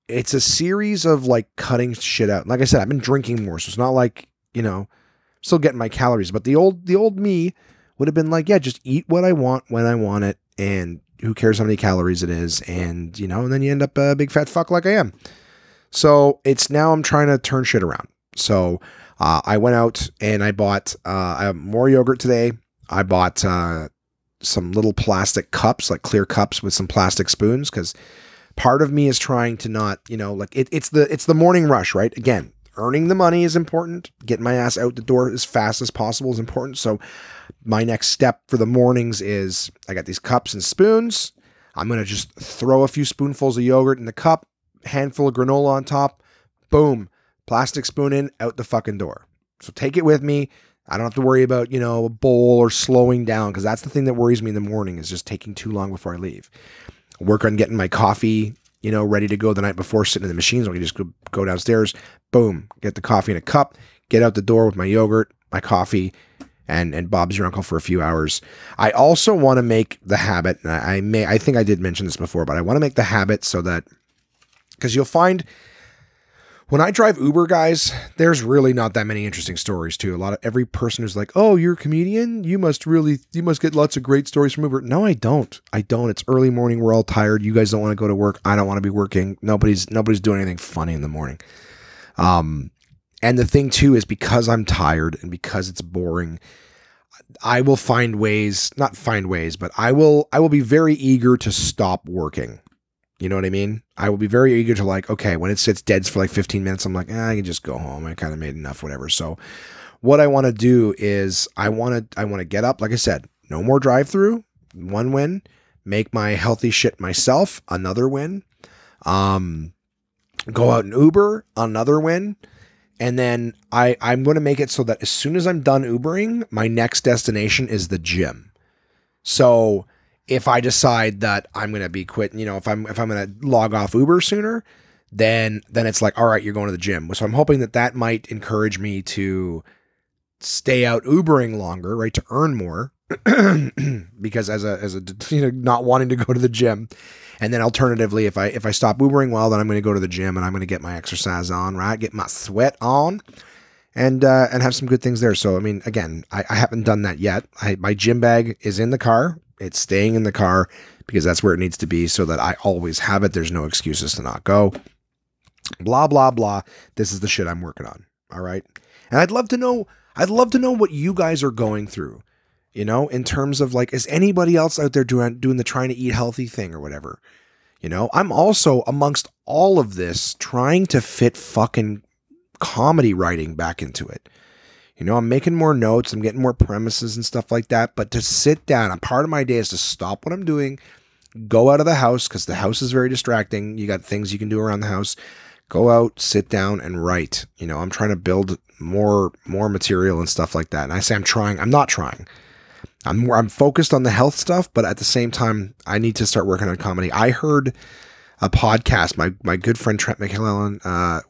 it's a series of like cutting shit out. Like I said, I've been drinking more. So it's not like, still getting my calories, but the old me would have been like, yeah, just eat what I want when I want it, and who cares how many calories it is, and and then you end up a big fat fuck like I am. So it's now I'm trying to turn shit around. So I went out and I bought more yogurt today. I bought some little plastic cups, like clear cups with some plastic spoons, because part of me is trying to not, it's the morning rush, right? Again, earning the money is important. Getting my ass out the door as fast as possible is important. So my next step for the mornings is I got these cups and spoons. I'm going to just throw a few spoonfuls of yogurt in the cup, handful of granola on top, boom, plastic spoon in, out the fucking door. So take it with me. I don't have to worry about, a bowl or slowing down, because that's the thing that worries me in the morning, is just taking too long before I leave. I work on getting my coffee, ready to go the night before, sitting in the machines. I can just go downstairs, boom, get the coffee in a cup, get out the door with my yogurt, my coffee, and Bob's your uncle for a few hours. I also want to make the habit, and I think I did mention this before, but I want to make the habit so that, because you'll find when I drive Uber, guys, there's really not that many interesting stories too. A lot of every person who's like, oh, you're a comedian, you must get lots of great stories from Uber. No, I don't. It's early morning. We're all tired. You guys don't want to go to work. I don't want to be working. Nobody's doing anything funny in the morning. And the thing too is, because I'm tired and because it's boring, I will but I will be very eager to stop working. You know what I mean? I will be very eager to like, okay, when it sits dead for like 15 minutes, I'm like, I can just go home. I kind of made enough, whatever. So what I want to do is I want to get up. Like I said, no more drive-through, one win, make my healthy shit myself, another win, go out in Uber, another win. And then I'm going to make it so that as soon as I'm done Ubering, my next destination is the gym. So if I decide that I'm going to be quitting, if I'm going to log off Uber sooner, then it's like, all right, you're going to the gym. So I'm hoping that might encourage me to stay out Ubering longer, right? To earn more because as a, not wanting to go to the gym. And then alternatively, if I stop Ubering, well, then I'm going to go to the gym and I'm going to get my exercise on, right? Get my sweat on and have some good things there. So, I mean, again, I haven't done that yet. My gym bag is in the car. It's staying in the car because that's where it needs to be so that I always have it. There's no excuses to not go. Blah, blah, blah. This is the shit I'm working on. All right. And I'd love to know what you guys are going through, in terms of like, is anybody else out there doing the trying to eat healthy thing or whatever? I'm also amongst all of this trying to fit fucking comedy writing back into it. I'm making more notes, I'm getting more premises and stuff like that, but to sit down, a part of my day is to stop what I'm doing, go out of the house, because the house is very distracting. You got things you can do around the house, go out, sit down and write. You know, I'm trying to build more material and stuff like that. And I say, I'm not trying. I'm focused on the health stuff, but at the same time, I need to start working on comedy. I heard a podcast. My good friend Trent McClellan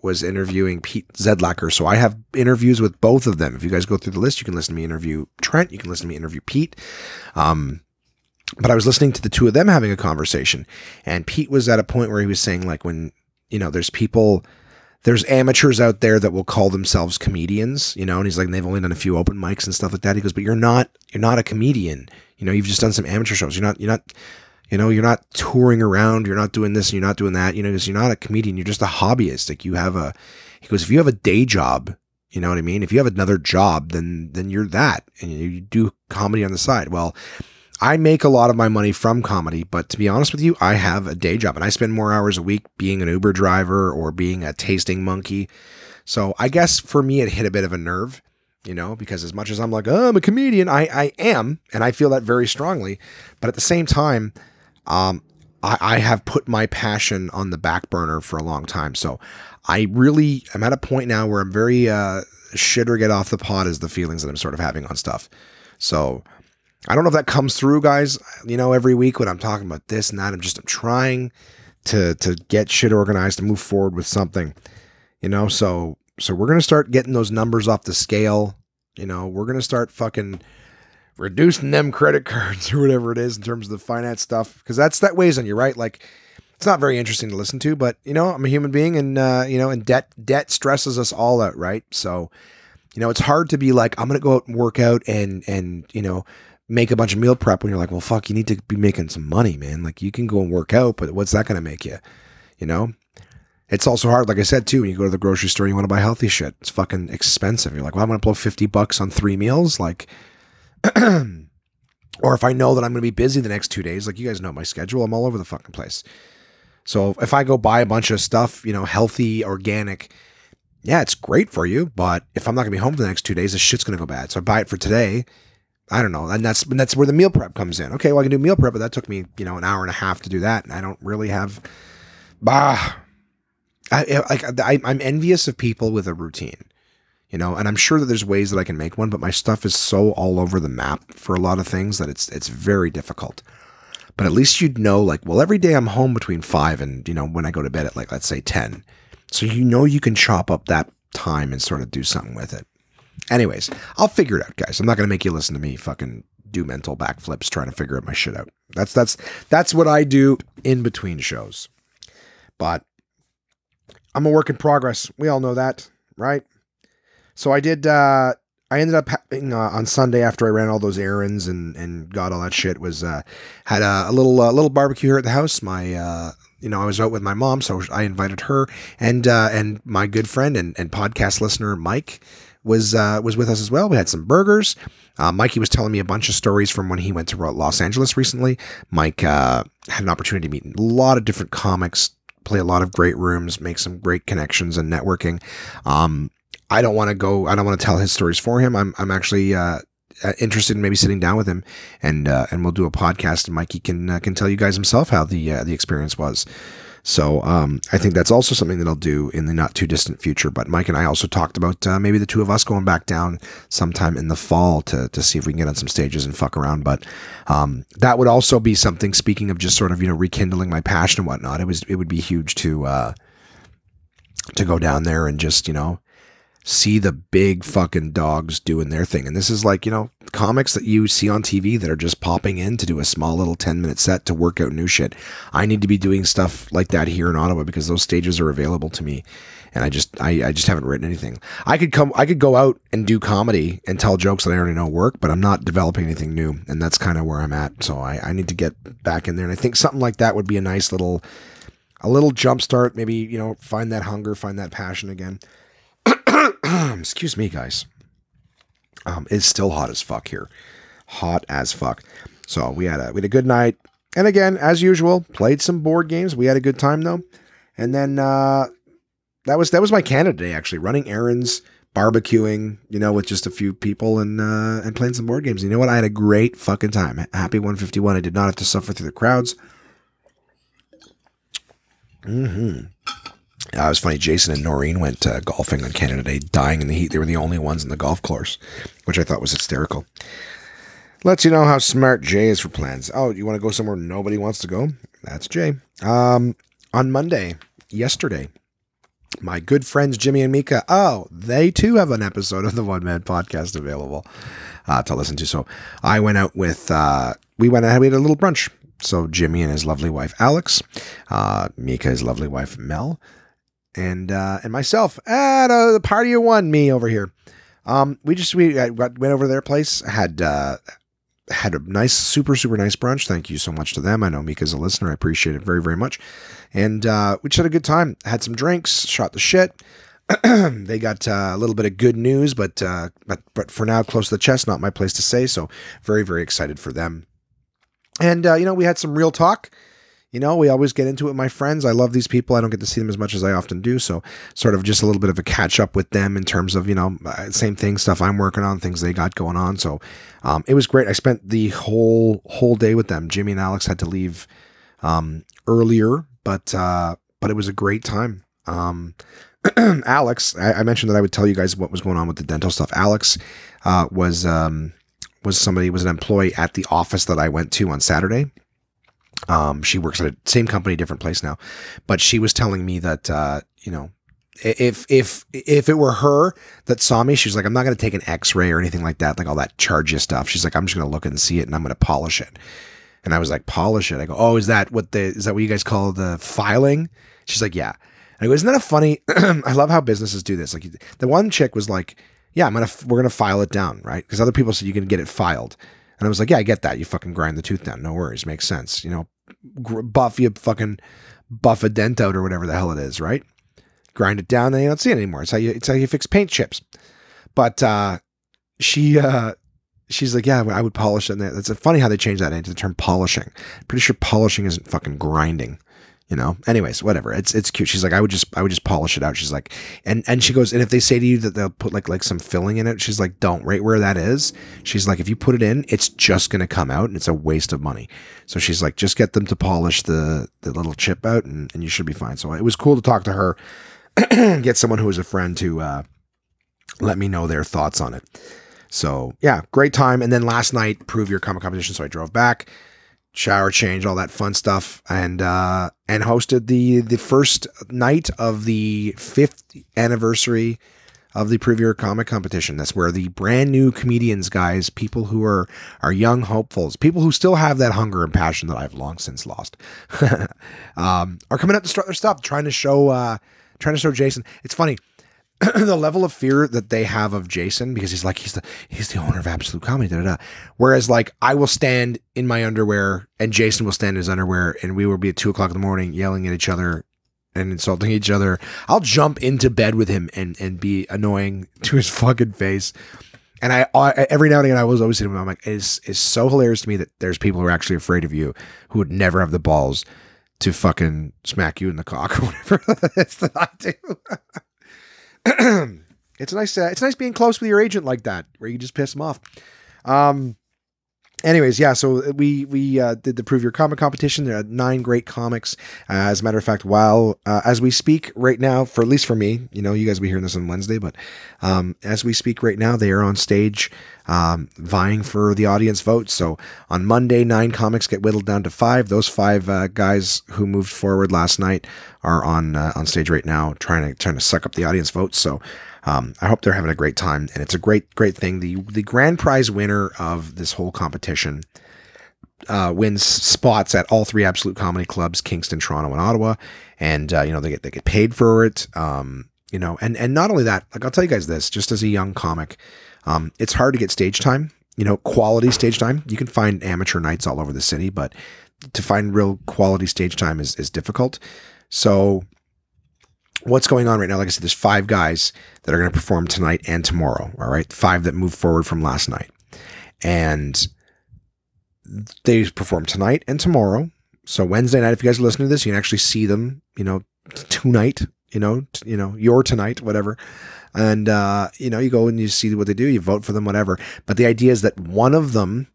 was interviewing Pete Zedlacker. So I have interviews with both of them. If you guys go through the list, you can listen to me interview Trent. You can listen to me interview Pete. But I was listening to the two of them having a conversation, and Pete was at a point where he was saying, like, when, you know, there's amateurs out there that will call themselves comedians, you know, and he's like, they've only done a few open mics and stuff like that. He goes, but you're not a comedian. You know, you've just done some amateur shows. You're not touring around. You're not doing this and you're not doing that. You know, because you're not a comedian. You're just a hobbyist. Like, if you have a day job, you know what I mean? If you have another job, then you're that, and you do comedy on the side. Well, I make a lot of my money from comedy, but to be honest with you, I have a day job and I spend more hours a week being an Uber driver or being a tasting monkey. So I guess for me, it hit a bit of a nerve, you know, because as much as I'm like, oh, I'm a comedian, I am. And I feel that very strongly. But at the same time, I have put my passion on the back burner for a long time. So I'm at a point now where I'm very shit or get off the pot is the feelings that I'm sort of having on stuff. So I don't know if that comes through, guys. You know, every week when I'm talking about this and that, I'm trying to get shit organized, to move forward with something, you know? So we're going to start getting those numbers off the scale. You know, we're going to start fucking reducing them credit cards or whatever it is in terms of the finance stuff. Cause that weighs on you, right? Like, it's not very interesting to listen to, but you know, I'm a human being, and you know, and debt stresses us all out. Right. So, you know, it's hard to be like, I'm going to go out and work out and, you know, make a bunch of meal prep when you're like, well, fuck, you need to be making some money, man. Like, you can go and work out, but what's that going to make you? You know, it's also hard. Like I said, too, when you go to the grocery store, you want to buy healthy shit. It's fucking expensive. You're like, well, I'm going to blow $50 on 3 meals. Like, or if I know that I'm going to be busy the next 2 days, like, you guys know my schedule, I'm all over the fucking place. So if I go buy a bunch of stuff, you know, healthy, organic, yeah, it's great for you. But if I'm not gonna be home for the next 2 days, this shit's going to go bad. So I buy it for today. I don't know. And that's where the meal prep comes in. Okay, well, I can do meal prep, but that took me, you know, an hour and a half to do that. And I don't really have, I'm envious of people with a routine, you know, and I'm sure that there's ways that I can make one, but my stuff is so all over the map for a lot of things that it's very difficult. But at least you'd know, like, well, every day I'm home between 5 and, you know, when I go to bed at, like, let's say 10. So, you know, you can chop up that time and sort of do something with it. Anyways, I'll figure it out, guys. I'm not going to make you listen to me fucking do mental backflips trying to figure out my shit out. That's what I do in between shows. But I'm a work in progress. We all know that, right? So I ended up having, on Sunday, after I ran all those errands and got all that shit, was had a little barbecue here at the house. My you know, I was out with my mom, so I invited her and my good friend and podcast listener Mike was with us as well. We had some burgers. Mikey was telling me a bunch of stories from when he went to Los Angeles recently. Mike had an opportunity to meet a lot of different comics, play a lot of great rooms, make some great connections and networking. I don't want to tell his stories for him. I'm actually interested in maybe sitting down with him and we'll do a podcast, and Mikey can tell you guys himself how the experience was. So I think that's also something that I'll do in the not too distant future. But Mike and I also talked about maybe the two of us going back down sometime in the fall to see if we can get on some stages and fuck around. But that would also be something, speaking of just sort of, you know, rekindling my passion and whatnot. It would be huge to go down there and just, you know, see the big fucking dogs doing their thing. And this is like, you know, comics that you see on TV that are just popping in to do a small little 10-minute set to work out new shit. I need to be doing stuff like that here in Ottawa because those stages are available to me. And I just haven't written anything. I could go out and do comedy and tell jokes that I already know work, but I'm not developing anything new. And that's kind of where I'm at. So I need to get back in there. And I think something like that would be a nice little, jumpstart. Maybe, you know, find that hunger, find that passion again. Excuse me, guys. It's still hot as fuck here. Hot as fuck. So we had a good night. And again, as usual, played some board games. We had a good time though. And then, that was my Canada Day, actually, running errands, barbecuing, you know, with just a few people and playing some board games. You know what? I had a great fucking time. Happy 151. I did not have to suffer through the crowds. It was funny. Jason and Noreen went golfing on Canada Day, dying in the heat. They were the only ones in the golf course, which I thought was hysterical. Lets you know how smart Jay is for plans. Oh, you want to go somewhere nobody wants to go? That's Jay. On Monday, yesterday, my good friends Jimmy and Mika, they too have an episode of the One Man Podcast available to listen to. So I went out with, we had a little brunch. So Jimmy and his lovely wife, Alex, Mika, his lovely wife, Mel, and myself at the party of one, me over here. We went over to their place, had a nice, super nice brunch. Thank you so much to them. I know Mika's a listener. I appreciate it very, very much. And we just had a good time. Had some drinks, shot the shit. They got a little bit of good news, but for now, close to the chest, not my place to say. So very, very excited for them. And, we had some real talk. We always get into it with my friends. I love these people. I don't get to see them as much as I often do. So sort of just a little bit of a catch up with them in terms of, same thing, stuff I'm working on, things they got going on. So it was great. I spent the whole day with them. Jimmy and Alex had to leave earlier, but it was a great time. Alex, I mentioned that I would tell you guys what was going on with the dental stuff. Alex was an employee at the office that I went to on Saturday. She works at the same company, different place now, but she was telling me that, if it were her that saw me, she's like, I'm not going to take an x-ray or anything like that. Like all that chargy stuff. She's like, I'm just going to look and see it and I'm going to polish it. And I was like, polish it. I go, is that what you guys call the filing? She's like, yeah. And I go, isn't that a funny, I love how businesses do this. Like the one chick was like, yeah, we're going to file it down. Right. Cause other people said, you can get it filed. And I was like, yeah, I get that. You fucking grind the tooth down. No worries. Makes sense. Buff a dent out or whatever the hell it is, right? Grind it down and you don't see it anymore. It's how you fix paint chips. But she's like, yeah, I would polish it. That's funny how they changed that into the term polishing. Pretty sure polishing isn't fucking grinding. Anyways, whatever. It's cute. She's like, I would just polish it out. She's like, and she goes, and if they say to you that they'll put like some filling in it, she's like, don't, right where that is. She's like, if you put it in, it's just going to come out and it's a waste of money. So she's like, just get them to polish the little chip out and you should be fine. So it was cool to talk to her, get someone who was a friend to, let me know their thoughts on it. So yeah, great time. And then last night, Prove Your Comic competition. So I drove back, shower, change, all that fun stuff, and hosted the first night of the 5th anniversary of the Prove Your Comic competition. That's where the brand new comedians, guys, people who are young hopefuls, people who still have that hunger and passion that I've long since lost, are coming out to start their stuff, trying to show Jason. It's funny. The level of fear that they have of Jason, because he's like, he's the owner of Absolute Comedy. Da, da, da. Whereas like I will stand in my underwear and Jason will stand in his underwear and we will be at 2:00 in the morning yelling at each other and insulting each other. I'll jump into bed with him and be annoying to his fucking face. And I every now and again, I was always saying to him, I'm like, it's so hilarious to me that there's people who are actually afraid of you who would never have the balls to fucking smack you in the cock or whatever that's that I do. It's nice being close with your agent like that, where you just piss them off. Anyways, yeah. So we did the Prove Your Comic competition. There are 9 great comics. As a matter of fact, while as we speak right now, for at least for me, you guys will be hearing this on Wednesday, but as we speak right now, they are on stage vying for the audience vote. So on Monday, 9 comics get whittled down to 5. Those 5 guys who moved forward last night are on stage right now, trying to suck up the audience vote. So. I hope they're having a great time, and it's a great thing. The grand prize winner of this whole competition wins spots at all 3 Absolute Comedy clubs, Kingston, Toronto, and Ottawa, and they get paid for it. And not only that, like I'll tell you guys this, just as a young comic, it's hard to get stage time. Quality stage time. You can find amateur nights all over the city, but to find real quality stage time is difficult. So. What's going on right now? Like I said, there's 5 guys that are going to perform tonight and tomorrow. All right. 5 that moved forward from last night, and they perform tonight and tomorrow. So Wednesday night, if you guys are listening to this, you can actually see them, tonight, your tonight, whatever. And you go and you see what they do, you vote for them, whatever. But the idea is that one of them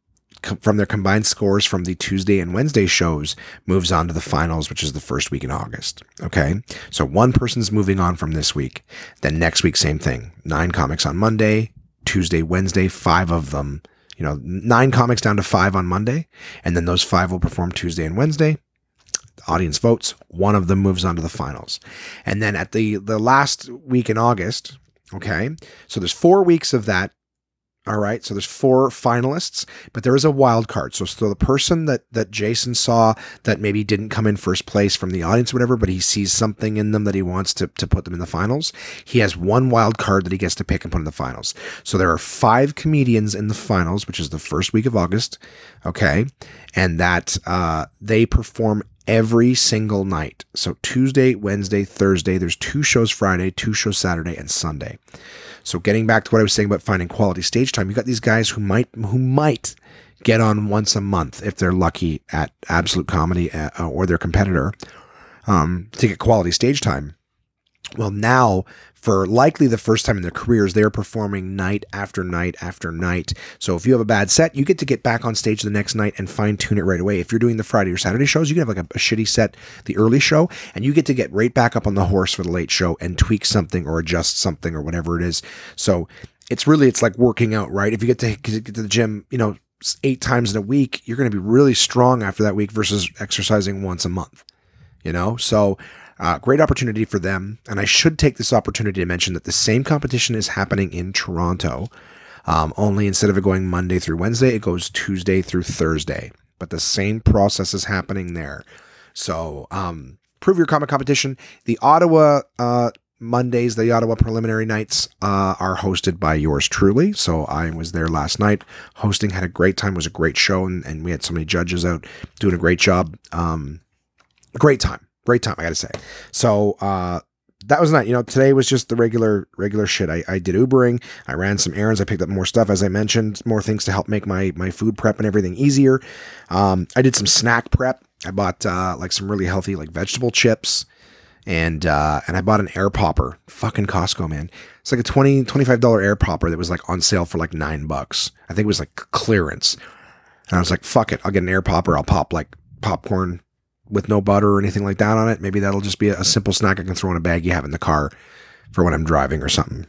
from their combined scores from the Tuesday and Wednesday shows moves on to the finals, which is the first week in August. Okay. So one person's moving on from this week. Then next week, same thing. 9 comics on Monday, Tuesday, Wednesday, 5 of them, 9 comics down to 5 on Monday. And then those 5 will perform Tuesday and Wednesday. The audience votes. One of them moves on to the finals. And then at the last week in August, okay. So there's 4 weeks of that. All right. So there's 4 finalists, but there is a wild card. So the person that Jason saw that maybe didn't come in first place from the audience or whatever, but he sees something in them that he wants to put them in the finals. He has one wild card that he gets to pick and put in the finals. So there are 5 comedians in the finals, which is the first week of August. Okay. And that, they perform every single night. So Tuesday, Wednesday, Thursday, there's 2 shows Friday, 2 shows Saturday and Sunday. So getting back to what I was saying about finding quality stage time, you got these guys who might get on once a month if they're lucky at Absolute Comedy or their competitor to get quality stage time. Well, now for likely the first time in their careers, they're performing night after night after night. So if you have a bad set, you get to get back on stage the next night and fine tune it right away. If you're doing the Friday or Saturday shows, you can have like a shitty set, the early show, and you get to get right back up on the horse for the late show and tweak something or adjust something or whatever it is. So it's like working out, right? If you get to the gym, 8 times in a week, you're going to be really strong after that week versus exercising once a month, so great opportunity for them. And I should take this opportunity to mention that the same competition is happening in Toronto. Only instead of it going Monday through Wednesday, it goes Tuesday through Thursday. But the same process is happening there. So Prove Your Comic competition. The Ottawa Mondays, the Ottawa preliminary nights are hosted by yours truly. So I was there last night hosting, had a great time, was a great show. And we had so many judges out doing a great job. Great time, I gotta say. So that was nice. Today was just the regular shit. I did Ubering. I ran some errands. I picked up more stuff, as I mentioned, more things to help make my food prep and everything easier. I did some snack prep. I bought some really healthy vegetable chips, and I bought an air popper. Fucking Costco, man. It's like a $25 air popper that was on sale for $9. I think it was clearance. And I was like, fuck it, I'll get an air popper. I'll pop popcorn with no butter or anything like that on it. Maybe that'll just be a simple snack I can throw in a bag you have in the car for when I'm driving or something.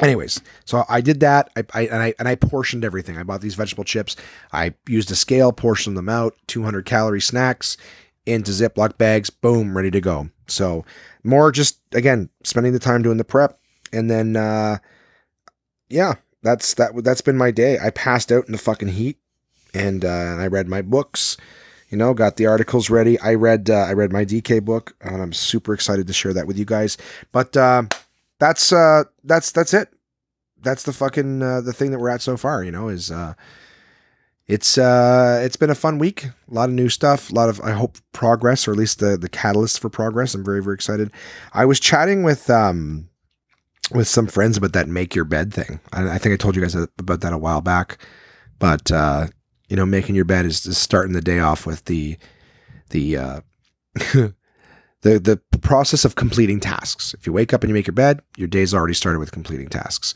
Anyways, so I did that. I portioned everything. I bought these vegetable chips. I used a scale, portioned them out, 200 calorie snacks into Ziploc bags, boom, ready to go. So more just, again, spending the time doing the prep. And then, that's been my day. I passed out in the fucking heat and I read my books. Got the articles ready. I read my DK book, and I'm super excited to share that with you guys. But that's it. That's the fucking the thing that we're at so far. It's been a fun week. A lot of new stuff. A lot of, I hope, progress, or at least the catalyst for progress. I'm very, very excited. I was chatting with some friends about that make your bed thing. I think I told you guys about that a while back, but. Making your bed is just starting the day off with the the process of completing tasks. If you wake up and you make your bed, your day's already started with completing tasks.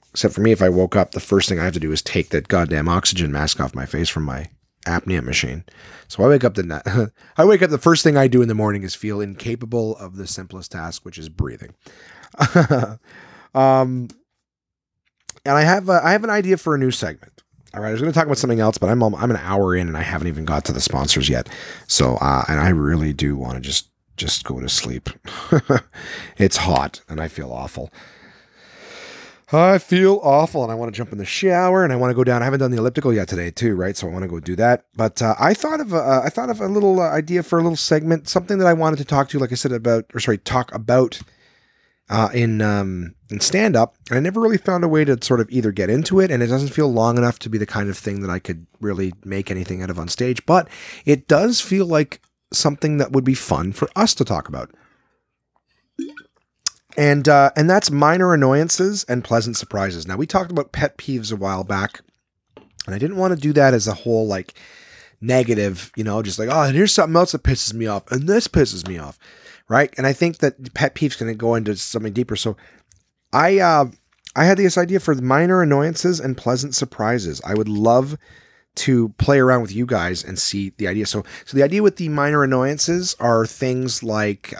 Except for me, if I woke up, the first thing I have to do is take that goddamn oxygen mask off my face from my apnea machine. So I wake up, the first thing I do in the morning is feel incapable of the simplest task, which is breathing. And I have an idea for a new segment. All right, I was going to talk about something else, but I'm an hour in and I haven't even got to the sponsors yet. So, and I really do want to just go to sleep. It's hot and I feel awful. And I want to jump in the shower and I want to go down. I haven't done the elliptical yet today too, right? So I want to go do that. But I thought of a little idea for a little segment, something that I wanted to talk about in stand up, and I never really found a way to sort of either get into it, and it doesn't feel long enough to be the kind of thing that I could really make anything out of on stage, but it does feel like something that would be fun for us to talk about. And that's minor annoyances and pleasant surprises. Now, we talked about pet peeves a while back, and I didn't want to do that as a whole negative, and here's something else that pisses me off, and this pisses me off. Right. And I think that pet peeves can go into something deeper. So I I had this idea for minor annoyances and pleasant surprises. I would love to play around with you guys and see the idea. So the idea with the minor annoyances are things like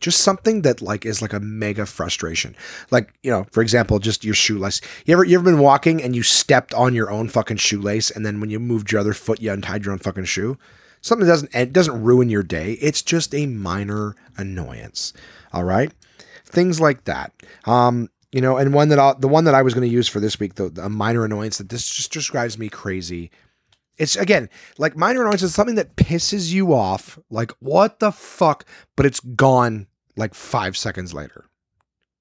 just something that like is like a mega frustration. Like, you know, for example, just your shoelace. You ever been walking and you stepped on your own fucking shoelace, and then when you moved your other foot, you untied your own fucking shoe? Something that doesn't ruin your day. It's just a minor annoyance. All right, things like that. You know, and the one that I was going to use for this week, a minor annoyance that this just drives me crazy. It's, again, like, minor annoyance is something that pisses you off, like, what the fuck, but it's gone like 5 seconds later,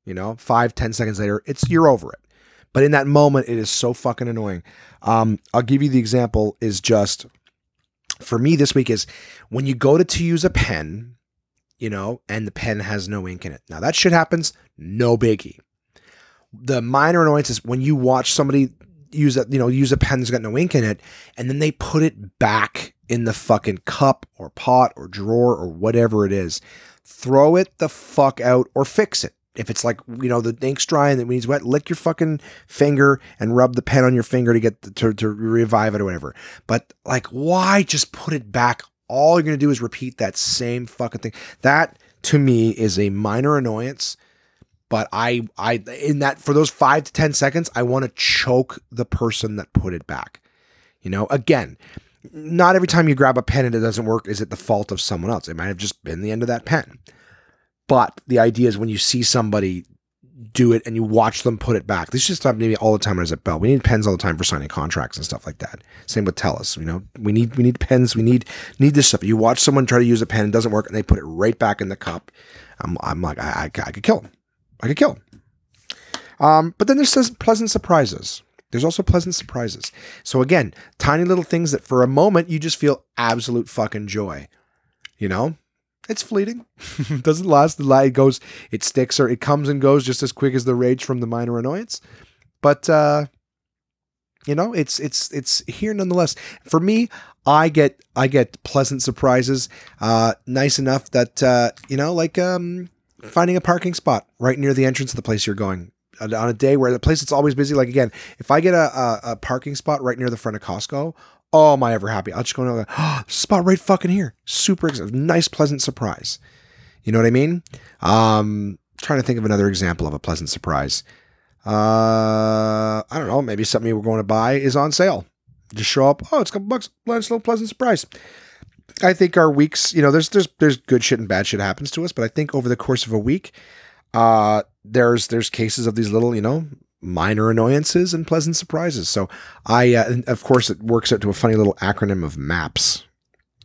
you know, 5-10 seconds later, you're over it. But in that moment, it is so fucking annoying. I'll give you the example is just, for me this week, is when you go to use a pen, you know, and the pen has no ink in it. Now that shit happens, no biggie. The minor annoyance is when you watch somebody use a pen that's got no ink in it, and then they put it back in the fucking cup or pot or drawer or whatever it is. Throw it the fuck out or fix it. If it's like, you know, the ink's dry and it needs wet, lick your fucking finger and rub the pen on your finger to get to revive it or whatever. But like, why just put it back? All you're going to do is repeat that same fucking thing. That to me is a minor annoyance. But I in that, for those 5 to 10 seconds, I want to choke the person that put it back. You know, again, not every time you grab a pen and it doesn't work is it the fault of someone else. It might have just been the end of that pen. But the idea is when you see somebody do it and you watch them put it back. This just happened to me all the time when I was at Bell. We need pens all the time for signing contracts and stuff like that. Same with TELUS. You know, we need pens. We need this stuff. You watch someone try to use a pen, it doesn't work, and they put it right back in the cup. I'm like, I could kill them. I could kill him. But then there's pleasant surprises. There's also pleasant surprises. So again, tiny little things that for a moment you just feel absolute fucking joy. You know, it's fleeting. It doesn't last. The lie goes, it sticks, or it comes and goes just as quick as the rage from the minor annoyance. But, you know, it's here nonetheless. For me, I get pleasant surprises. Nice enough that, you know, like, finding a parking spot right near the entrance of the place you're going on a day where the place it's always busy. Like, again, if I get a parking spot right near the front of Costco, oh, am I ever happy. I'll just go to spot right fucking here. Super excited. Nice, pleasant surprise. You know what I mean? Trying to think of another example of a pleasant surprise. I don't know. Maybe something you were going to buy is on sale. Just show up. Oh, it's a couple bucks. Nice little pleasant surprise. I think our weeks, you know, there's good shit and bad shit happens to us, but I think over the course of a week, there's cases of these little, you know, minor annoyances and pleasant surprises. So and of course it works out to a funny little acronym of MAPS.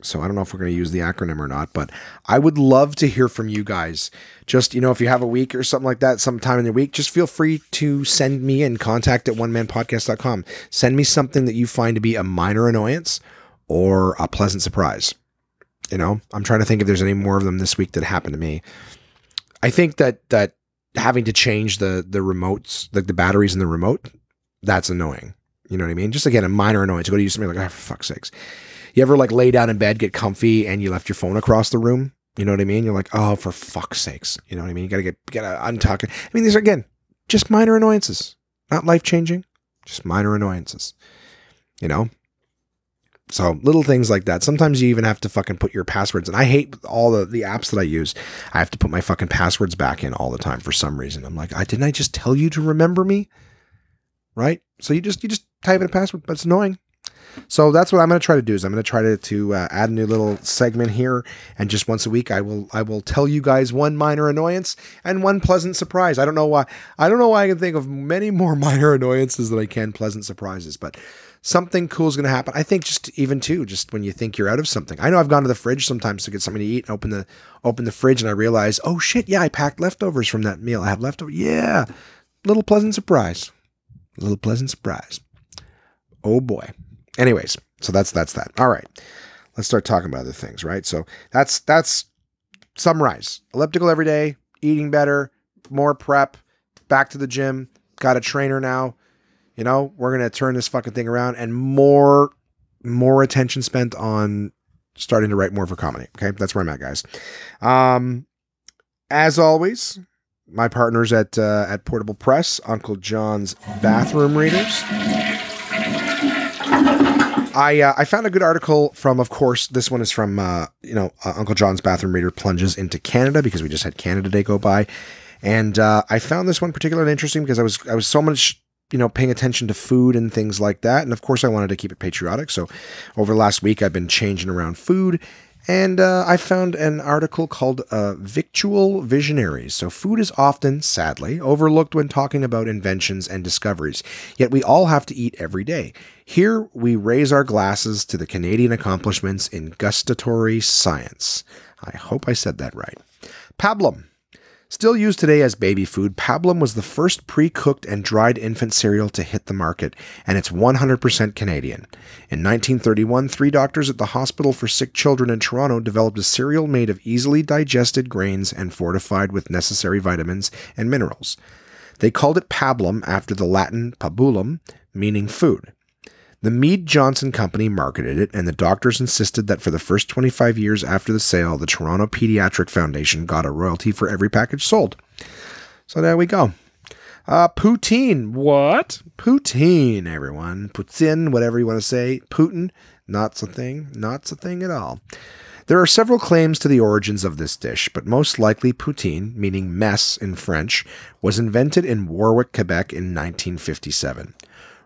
So I don't know if we're going to use the acronym or not, but I would love to hear from you guys. Just, you know, if you have a week or something like that, sometime in the week, just feel free to send me in contact@onemanpodcast.com. Send me something that you find to be a minor annoyance or a pleasant surprise. You know, I'm trying to think if there's any more of them this week that happened to me. I think that having to change the remotes, like the batteries in the remote, that's annoying. You know what I mean? Just again, a minor annoyance. You go to use something like, oh, for fuck's sakes. You ever like lay down in bed, get comfy, and you left your phone across the room? You know what I mean? You're like, oh, for fuck's sakes. You know what I mean? You gotta get untuck it. I mean, these are, again, just minor annoyances, not life changing, just minor annoyances, you know? So little things like that. Sometimes you even have to fucking put your passwords. And I hate all the apps that I use. I have to put my fucking passwords back in all the time for some reason. I'm like, didn't I just tell you to remember me? Right? So you just type in a password, but it's annoying. So that's what I'm going to try to do is I'm going to try to add a new little segment here. And just once a week, I will tell you guys one minor annoyance and one pleasant surprise. I don't know why. I don't know why I can think of many more minor annoyances than I can pleasant surprises, but something cool is going to happen. I think just when you think you're out of something. I know I've gone to the fridge sometimes to get something to eat and open the fridge and I realize, oh shit, yeah, I packed leftovers from that meal. I have leftovers. Yeah. Little pleasant surprise. Little pleasant surprise. Oh boy. Anyways, so that's that. All right. Let's start talking about other things, right? So that's summarize. Elliptical every day, eating better, more prep, back to the gym, got a trainer now. You know, we're going to turn this fucking thing around and more attention spent on starting to write more for comedy. Okay. That's where I'm at, guys. As always, my partners at Portable Press, Uncle John's bathroom readers. I found a good article from, of course, this one is from, Uncle John's bathroom reader plunges into Canada, because we just had Canada Day go by. And I found this one particularly interesting because I was so much, paying attention to food and things like that. And of course I wanted to keep it patriotic. So over the last week, I've been changing around food, and I found an article called Victual Visionaries. So food is often, sadly, overlooked when talking about inventions and discoveries, yet we all have to eat every day. Here we raise our glasses to the Canadian accomplishments in gustatory science. I hope I said that right. Pablum. Still used today as baby food, Pablum was the first pre-cooked and dried infant cereal to hit the market, and it's 100% Canadian. In 1931, 3 doctors at the Hospital for Sick Children in Toronto developed a cereal made of easily digested grains and fortified with necessary vitamins and minerals. They called it Pablum after the Latin pabulum, meaning food. The Mead Johnson Company marketed it, and the doctors insisted that for the first 25 years after the sale, the Toronto Pediatric Foundation got a royalty for every package sold. So there we go. Poutine. What? Poutine, everyone. Poutine, whatever you want to say. Putin. Not a thing. Not a thing at all. There are several claims to the origins of this dish, but most likely poutine, meaning mess in French, was invented in Warwick, Quebec in 1957.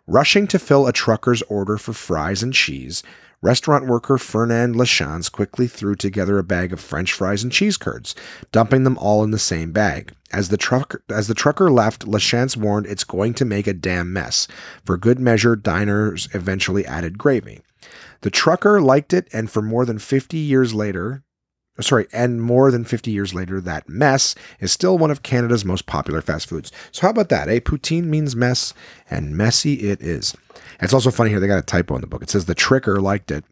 Rushing to fill a trucker's order for fries and cheese, restaurant worker Fernand Lachance quickly threw together a bag of French fries and cheese curds, dumping them all in the same bag. As the trucker left, Lachance warned, "It's going to make a damn mess." For good measure, diners eventually added gravy. The trucker liked it, and more than 50 years later, that mess is still one of Canada's most popular fast foods. So how about that, eh? Poutine means mess, and messy it is. And it's also funny here, they got a typo in the book. It says the tricker liked it,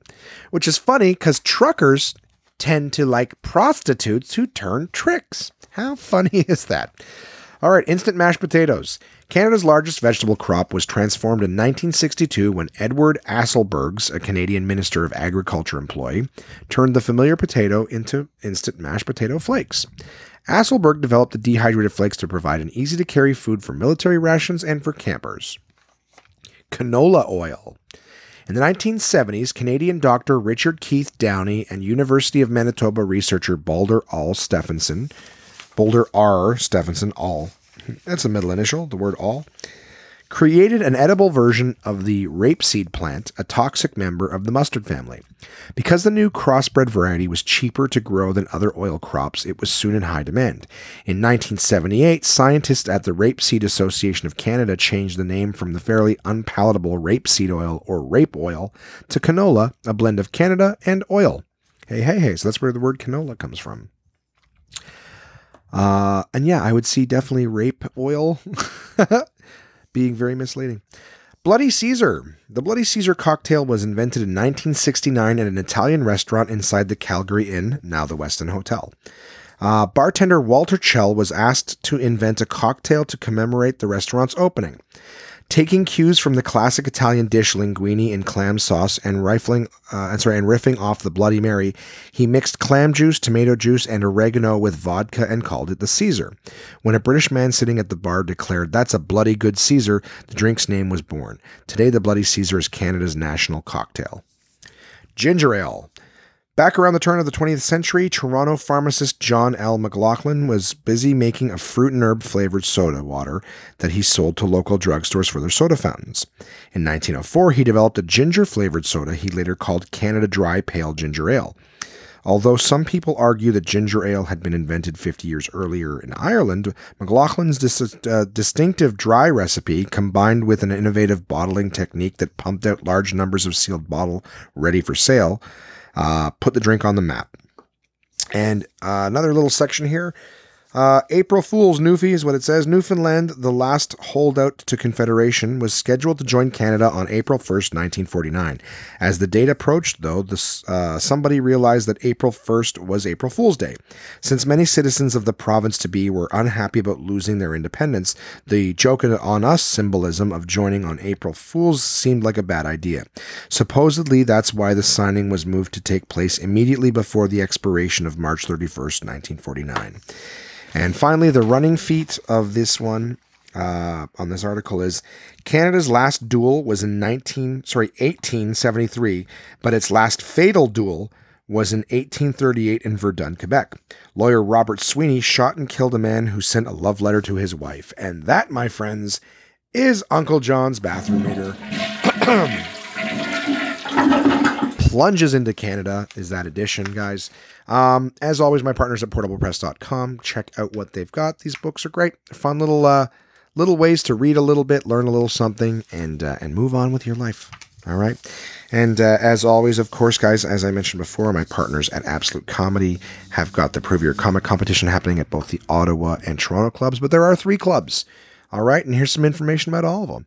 which is funny because truckers tend to like prostitutes who turn tricks. How funny is that? All right, instant mashed potatoes. Canada's largest vegetable crop was transformed in 1962 when Edward Asselbergs, a Canadian Minister of Agriculture employee, turned the familiar potato into instant mashed potato flakes. Asselberg developed the dehydrated flakes to provide an easy-to-carry food for military rations and for campers. Canola oil. In the 1970s, Canadian doctor Richard Keith Downey and University of Manitoba researcher Balder R. Stephenson, that's a middle initial, the word all, created an edible version of the rapeseed plant, a toxic member of the mustard family. Because the new crossbred variety was cheaper to grow than other oil crops, it was soon in high demand. In 1978, scientists at the Rapeseed Association of Canada changed the name from the fairly unpalatable rapeseed oil, or rape oil, to canola, a blend of Canada and oil. Hey, hey, hey, so that's where the word canola comes from. And yeah, I would see definitely rape oil being very misleading. Bloody Caesar. The Bloody Caesar cocktail was invented in 1969 at an Italian restaurant inside the Calgary Inn, now the Westin Hotel. Bartender Walter Chell was asked to invent a cocktail to commemorate the restaurant's opening. Taking cues from the classic Italian dish linguine in clam sauce and riffing off the Bloody Mary, he mixed clam juice, tomato juice, and oregano with vodka and called it the Caesar. When a British man sitting at the bar declared, "That's a bloody good Caesar," the drink's name was born. Today, the Bloody Caesar is Canada's national cocktail. Ginger ale. Back around the turn of the 20th century, Toronto pharmacist John L. McLaughlin was busy making a fruit and herb-flavored soda water that he sold to local drugstores for their soda fountains. In 1904, he developed a ginger-flavored soda he later called Canada Dry Pale Ginger Ale. Although some people argue that ginger ale had been invented 50 years earlier in Ireland, McLaughlin's distinctive dry recipe, combined with an innovative bottling technique that pumped out large numbers of sealed bottle ready for sale, put the drink on the map. And another little section here. April Fool's Newfie is what it says. Newfoundland, the last holdout to Confederation, was scheduled to join Canada on April 1st, 1949. As the date approached, though, somebody realized that April 1st was April Fool's Day. Since many citizens of the province-to-be were unhappy about losing their independence, the joke-on-us symbolism of joining on April Fool's seemed like a bad idea. Supposedly, that's why the signing was moved to take place immediately before the expiration of March 31st, 1949. And finally, the running feat of this one, on this article, is Canada's last duel was in 1873, but its last fatal duel was in 1838 in Verdun, Quebec. Lawyer Robert Sweeney shot and killed a man who sent a love letter to his wife. And that, my friends, is Uncle John's bathroom reader. Plunges into Canada is that edition, guys. As always, my partners at portablepress.com. Check out what they've got. These books are great. Fun little ways to read a little bit, learn a little something, and move on with your life. All right. And as always, of course, guys, as I mentioned before, my partners at Absolute Comedy have got the Prove Your Comic competition happening at both the Ottawa and Toronto clubs, but there are 3 clubs. All right. And here's some information about all of them.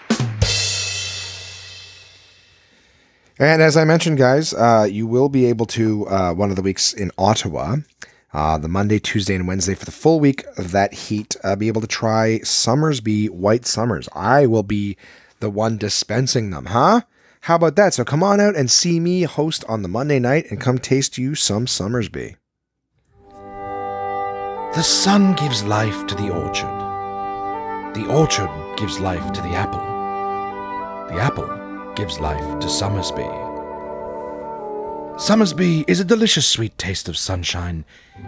And as I mentioned, guys, you will be able to, one of the weeks in Ottawa, the Monday, Tuesday, and Wednesday for the full week of that heat, be able to try Somersby White Summers. I will be the one dispensing them, huh? How about that? So come on out and see me host on the Monday night and come taste you some Somersby. The sun gives life to the orchard. The orchard gives life to the apple. The apple gives life to Somersby. Somersby is a delicious sweet taste of sunshine,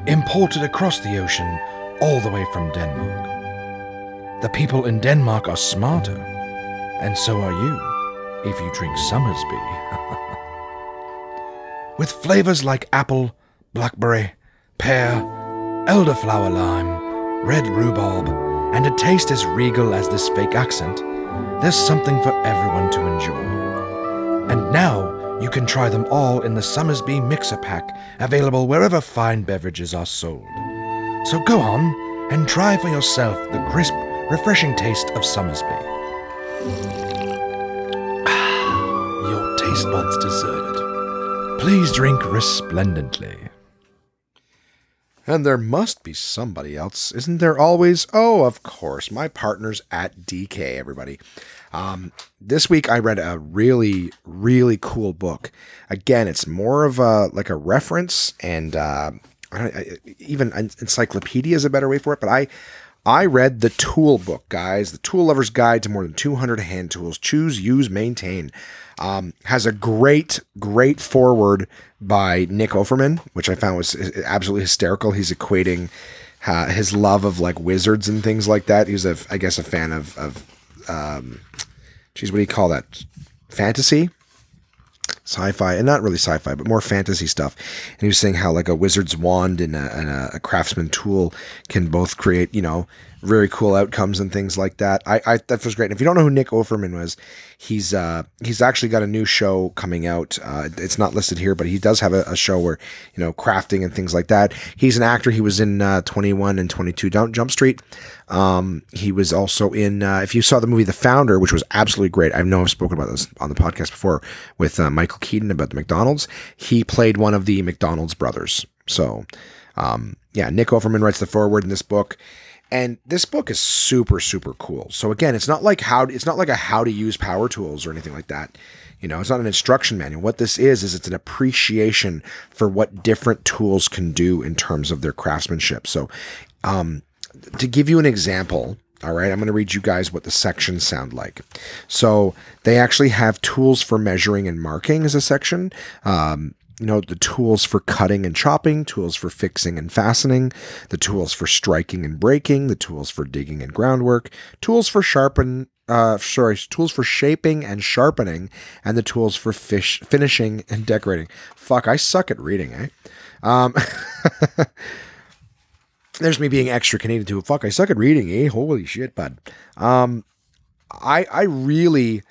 imported across the ocean all the way from Denmark. The people in Denmark are smarter, and so are you if you drink Somersby. With flavors like apple, blackberry, pear, elderflower lime, red rhubarb, and a taste as regal as this fake accent, there's something for everyone to enjoy. And now you can try them all in the Somersby Mixer Pack, available wherever fine beverages are sold. So go on and try for yourself the crisp, refreshing taste of Somersby. Ah, your taste buds deserve it. Please drink resplendently. And there must be somebody else. Isn't there always? Oh, of course, my partners at DK, everybody. This week I read a really, really cool book. Again, it's more of a, like a reference, and even encyclopedia is a better way for it. But I read The Tool Book, guys. The Tool Lover's Guide to More Than 200 Hand Tools. Choose, Use, Maintain. Has a great, great foreword by Nick Offerman, which I found was absolutely hysterical. He's equating his love of like wizards and things like that. He's a fan of what do you call that? Fantasy? Sci-fi, and not really sci-fi, but more fantasy stuff. And he was saying how like a wizard's wand and a craftsman tool can both create, very cool outcomes and things like that. I that was great. And if you don't know who Nick Offerman was, he's actually got a new show coming out. It's not listed here, but he does have a show where, crafting and things like that. He's an actor. He was in 21 and 22 Jump Street. He was also in, if you saw the movie The Founder, which was absolutely great. I know I've spoken about this on the podcast before with Michael Keaton about the McDonald's. He played one of the McDonald's brothers. So Nick Offerman writes the foreword in this book. And this book is super, super cool. So again, it's not like a how to use power tools or anything like that. It's not an instruction manual. What this is it's an appreciation for what different tools can do in terms of their craftsmanship. So to give you an example, all right, I'm going to read you guys what the sections sound like. So they actually have tools for measuring and marking as a section. The tools for cutting and chopping, tools for fixing and fastening, the tools for striking and breaking, the tools for digging and groundwork, tools for sharpen tools for shaping and sharpening, and the tools for finishing and decorating. Fuck, I suck at reading, eh? There's me being extra Canadian too. Fuck, I suck at reading, eh? Holy shit, bud. I really,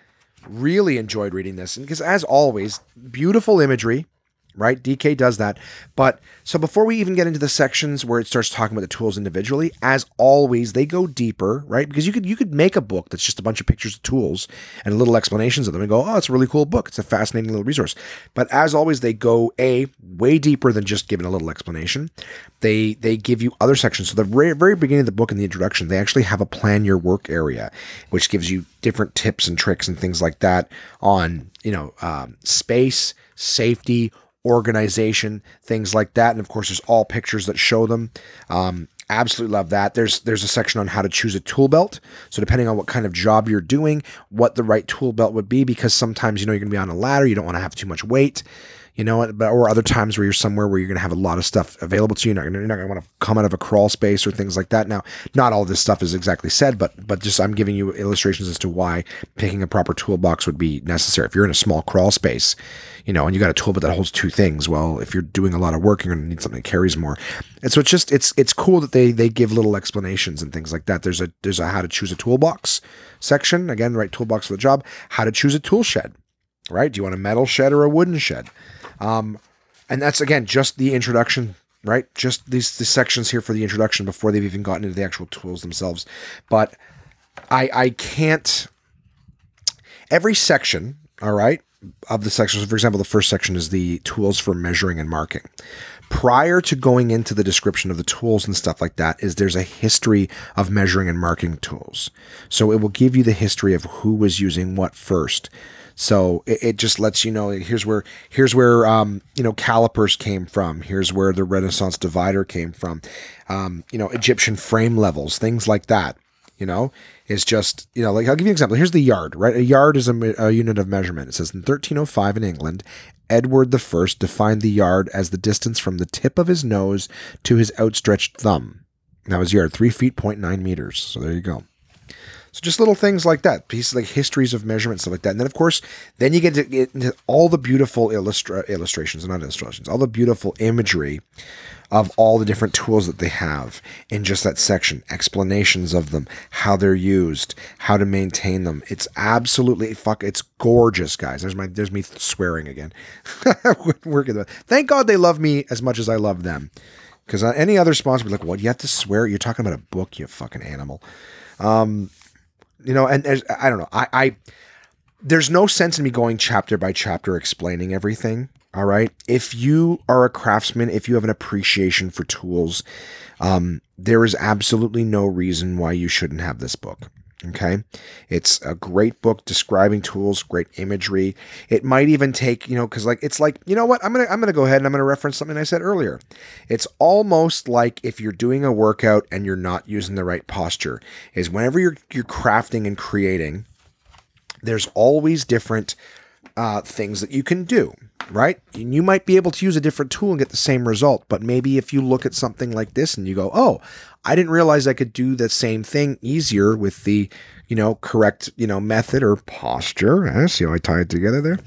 really enjoyed reading this, because as always, beautiful imagery, right? DK does that. But so before we even get into the sections where it starts talking about the tools individually, as always, they go deeper, right? Because you could make a book that's just a bunch of pictures of tools and little explanations of them and go, oh, it's a really cool book. It's a fascinating little resource. But as always, they go way deeper than just giving a little explanation. They give you other sections. So the very beginning of the book, in the introduction, they actually have a plan your work area, which gives you different tips and tricks and things like that on, space, safety, organization, things like that. And of course, there's all pictures that show them. Absolutely love that. There's a section on how to choose a tool belt. So depending on what kind of job you're doing, what the right tool belt would be, because sometimes, you're going to be on a ladder. You don't want to have too much weight, or other times where you're somewhere where you're going to have a lot of stuff available to you. You're not going to want to come out of a crawl space or things like that. Now, not all this stuff is exactly said, but just, I'm giving you illustrations as to why picking a proper toolbox would be necessary. If you're in a small crawl space, and you got a tool belt that holds two things, well, if you're doing a lot of work, you're going to need something that carries more. And so it's just, it's cool that they give little explanations and things like that. There's a how to choose a toolbox section. Again, right toolbox for the job, how to choose a tool shed, right? Do you want a metal shed or a wooden shed? And that's, again, just the introduction, right? Just these sections here for the introduction before they've even gotten into the actual tools themselves. But I can't, every section, all right, of the sections, for example, the first section is the tools for measuring and marking. Prior to going into the description of the tools and stuff like that, there's a history of measuring and marking tools. So it will give you the history of who was using what first. So it just lets you know, here's where calipers came from. Here's where the Renaissance divider came from. Egyptian frame levels, things like that. It's just, like, I'll give you an example. Here's the yard, right? A yard is a unit of measurement. It says in 1305 in England, Edward I defined the yard as the distance from the tip of his nose to his outstretched thumb. That was yard, 3 feet, 0.9 meters. So there you go. So just little things like that, pieces like histories of measurement, stuff like that. And then, of course, then you get to get into all the beautiful all the beautiful imagery of all the different tools that they have in just that section, explanations of them, how they're used, how to maintain them. It's absolutely, it's gorgeous, guys. There's me swearing again. Thank God they love me as much as I love them. Because any other sponsor would be like, what, you have to swear? You're talking about a book, you fucking animal. And I don't know. I there's no sense in me going chapter by chapter explaining everything. All right. If you are a craftsman, if you have an appreciation for tools, there is absolutely no reason why you shouldn't have this book. Okay. It's a great book describing tools, great imagery. It might even take, I'm going to go ahead and I'm going to reference something I said earlier. It's almost like if you're doing a workout and you're not using the right posture, is whenever you're crafting and creating, there's always different things that you can do, right? And you might be able to use a different tool and get the same result, but maybe if you look at something like this and you go, oh, I didn't realize I could do the same thing easier with the, correct, method or posture. See how I tie it together there?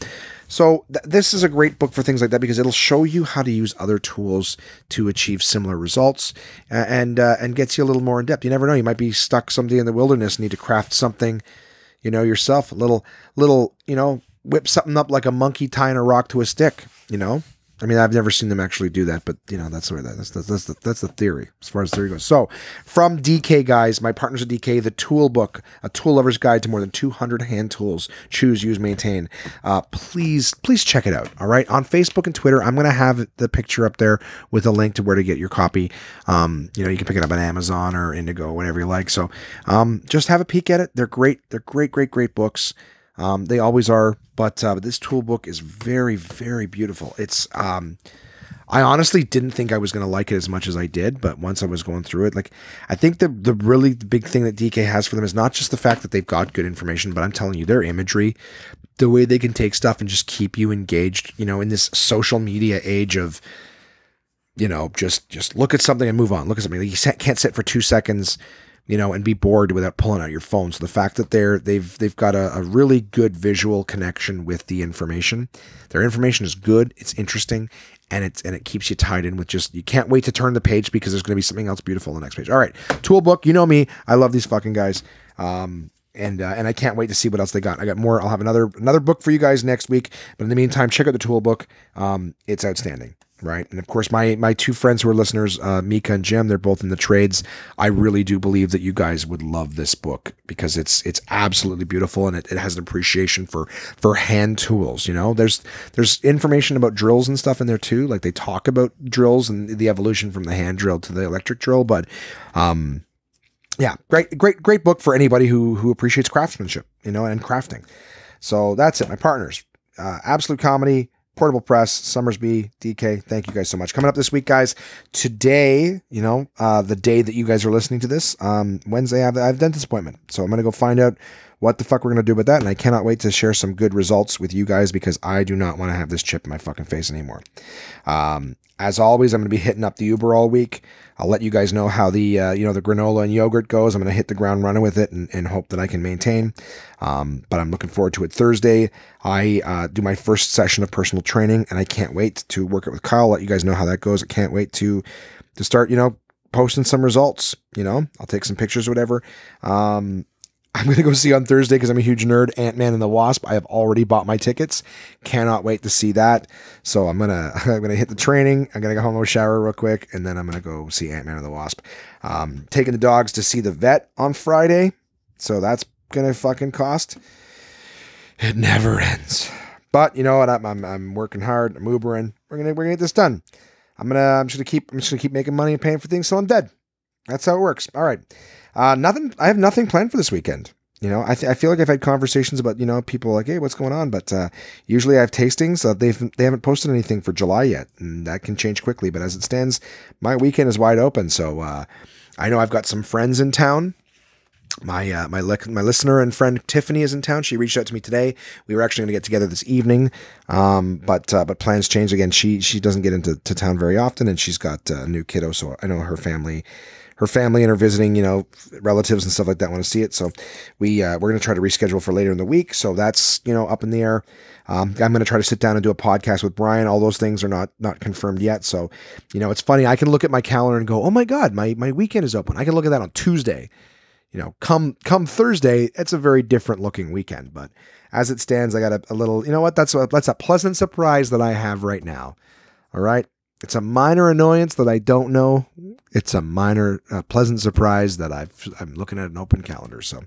So this is a great book for things like that, because it'll show you how to use other tools to achieve similar results, and gets you a little more in depth. You never know. You might be stuck someday in the wilderness and need to craft something, yourself, a little, whip something up like a monkey tying a rock to a stick, I mean, I've never seen them actually do that, but that's the theory, as far as the theory goes. So from DK, guys, my partners at DK, the tool book, a tool lover's guide to more than 200 hand tools, choose, use, maintain. Please check it out. All right. On Facebook and Twitter, I'm going to have the picture up there with a link to where to get your copy. You can pick it up on Amazon or Indigo, whatever you like. So, just have a peek at it. They're great. They're great books. They always are, but this tool book is very, very beautiful. It's, I honestly didn't think I was going to like it as much as I did, but once I was going through it, I think the really big thing that DK has for them is not just the fact that they've got good information, but I'm telling you, their imagery, the way they can take stuff and just keep you engaged, in this social media age of, just look at something and move on. Look at something. You can't sit for 2 seconds you know, and be bored without pulling out your phone. So the fact that they've got a really good visual connection with the information. Their information is good, it's interesting, and it keeps you tied in with just, you can't wait to turn the page because there's going to be something else beautiful on the next page. All right, tool book. You know me, I love these fucking guys. And I can't wait to see what else they got. I got more. I'll have another book for you guys next week. But in the meantime, check out the tool book. It's outstanding, right? And of course, my two friends who are listeners, Mika and Jim, they're both in the trades. I really do believe that you guys would love this book because it's absolutely beautiful, and it has an appreciation for hand tools. You know, there's information about drills and stuff in there too. Like they talk about drills and the evolution from the hand drill to the electric drill, but yeah, great book for anybody who appreciates craftsmanship, you know, and crafting. So that's it, my partners. Absolute Comedy, Portable Press, Somersby, DK, thank you guys so much. Coming up this week, guys, today, you know, the day that you guys are listening to this, Wednesday, I have a dentist appointment. So I'm going to go find out what the fuck we're going to do about that, and I cannot wait to share some good results with you guys because I do not want to have this chip in my fucking face anymore. As always, I'm going to be hitting up the Uber all week. I'll let you guys know how the, you know, the granola and yogurt goes. I'm going to hit the ground running with it and hope that I can maintain. But I'm looking forward to it. Thursday, I do my first session of personal training, and I can't wait to work it with Kyle. I'll let you guys know how that goes. I can't wait to start, you know, posting some results. You know, I'll take some pictures or whatever. I'm going to go see on Thursday because I'm a huge nerd, Ant-Man and the Wasp. I have already bought my tickets. Cannot wait to see that. So I'm going to hit the training. I'm going to go home, shower real quick, and then I'm going to go see Ant-Man and the Wasp. Taking the dogs to see the vet on Friday. So that's going to fucking cost. It never ends. But, you know what? I'm working hard. I'm Ubering. We're going to get this done. I'm just going to keep making money and paying for things till I'm dead. That's how it works. All right. Nothing. I have nothing planned for this weekend. You know, I feel like I've had conversations about, you know, people like, hey, what's going on? But usually I have tastings. They haven't posted anything for July yet, and that can change quickly. But as it stands, my weekend is wide open. So I know I've got some friends in town. My listener and friend Tiffany is in town. She reached out to me today. We were actually going to get together this evening, but plans change again. She doesn't get into town very often, and she's got a new kiddo. So I know her family. Her family and her visiting, you know, relatives and stuff like that want to see it. So we're going to try to reschedule for later in the week. So that's, you know, up in the air. I'm going to try to sit down and do a podcast with Brian. All those things are not confirmed yet. So, you know, it's funny. I can look at my calendar and go, oh my God, my weekend is open. I can look at that on Tuesday, you know, come Thursday. It's a very different looking weekend, but as it stands, I got a little, you know what, that's a pleasant surprise that I have right now. All right. It's a minor annoyance that I don't know. It's a minor pleasant surprise that I'm looking at an open calendar. So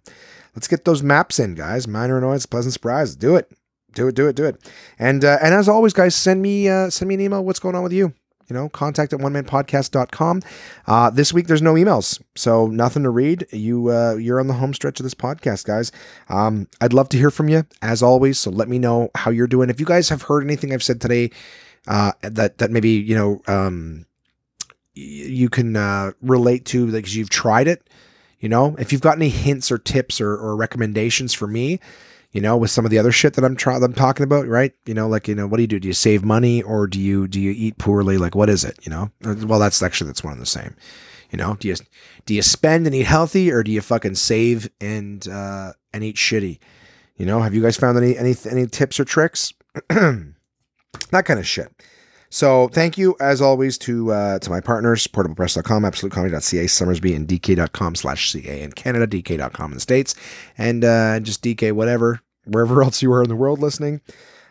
let's get those maps in, guys. Minor annoyance, pleasant surprise. Do it. Do it. And as always, guys, send me an email. What's going on with you? You know, contact at onemanpodcast.com. This week, there's no emails, so nothing to read. You're on the home stretch of this podcast, guys. I'd love to hear from you, as always, so let me know how you're doing. If you guys have heard anything I've said today, that maybe, you know, you can relate to because you've tried it, you know, if you've got any hints or tips or recommendations for me, you know, with some of the other shit that I'm talking about, right? You know, like, you know, what do you do? Do you save money or do you eat poorly? Like, what is it? You know, well, that's one and the same, you know, do you spend and eat healthy or do you fucking save and eat shitty? You know, have you guys found any tips or tricks? That kind of shit. So thank you, as always, to my partners, portablepress.com, absolutecomedy.ca, Somersby, and dk.com/ca in Canada, dk.com in the States, and just DK whatever, wherever else you are in the world listening.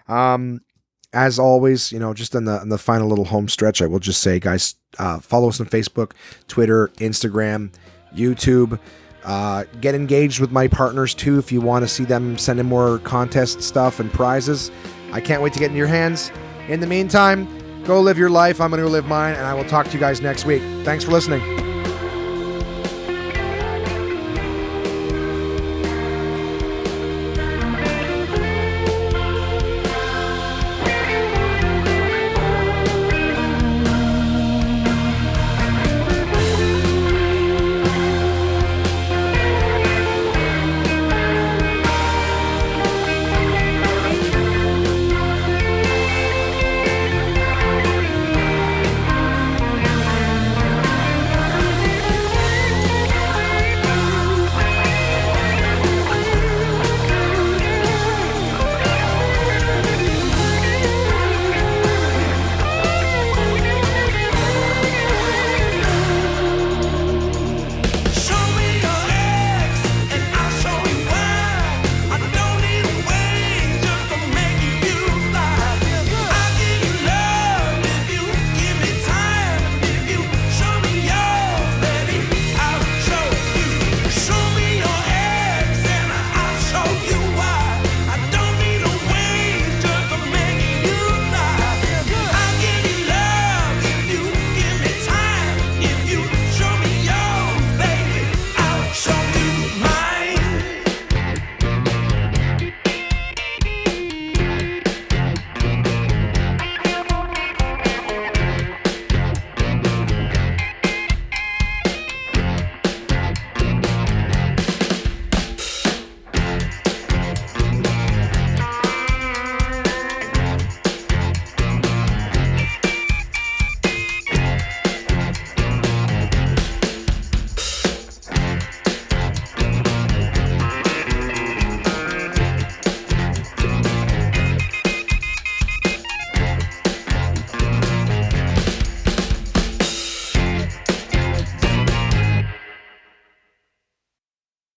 As always, you know, just in the final little home stretch, I will just say, guys, follow us on Facebook, Twitter, Instagram, YouTube. Get engaged with my partners, too, if you want to see them, send in more contest stuff and prizes. I can't wait to get in your hands. In the meantime, go live your life. I'm going to live mine, and I will talk to you guys next week. Thanks for listening.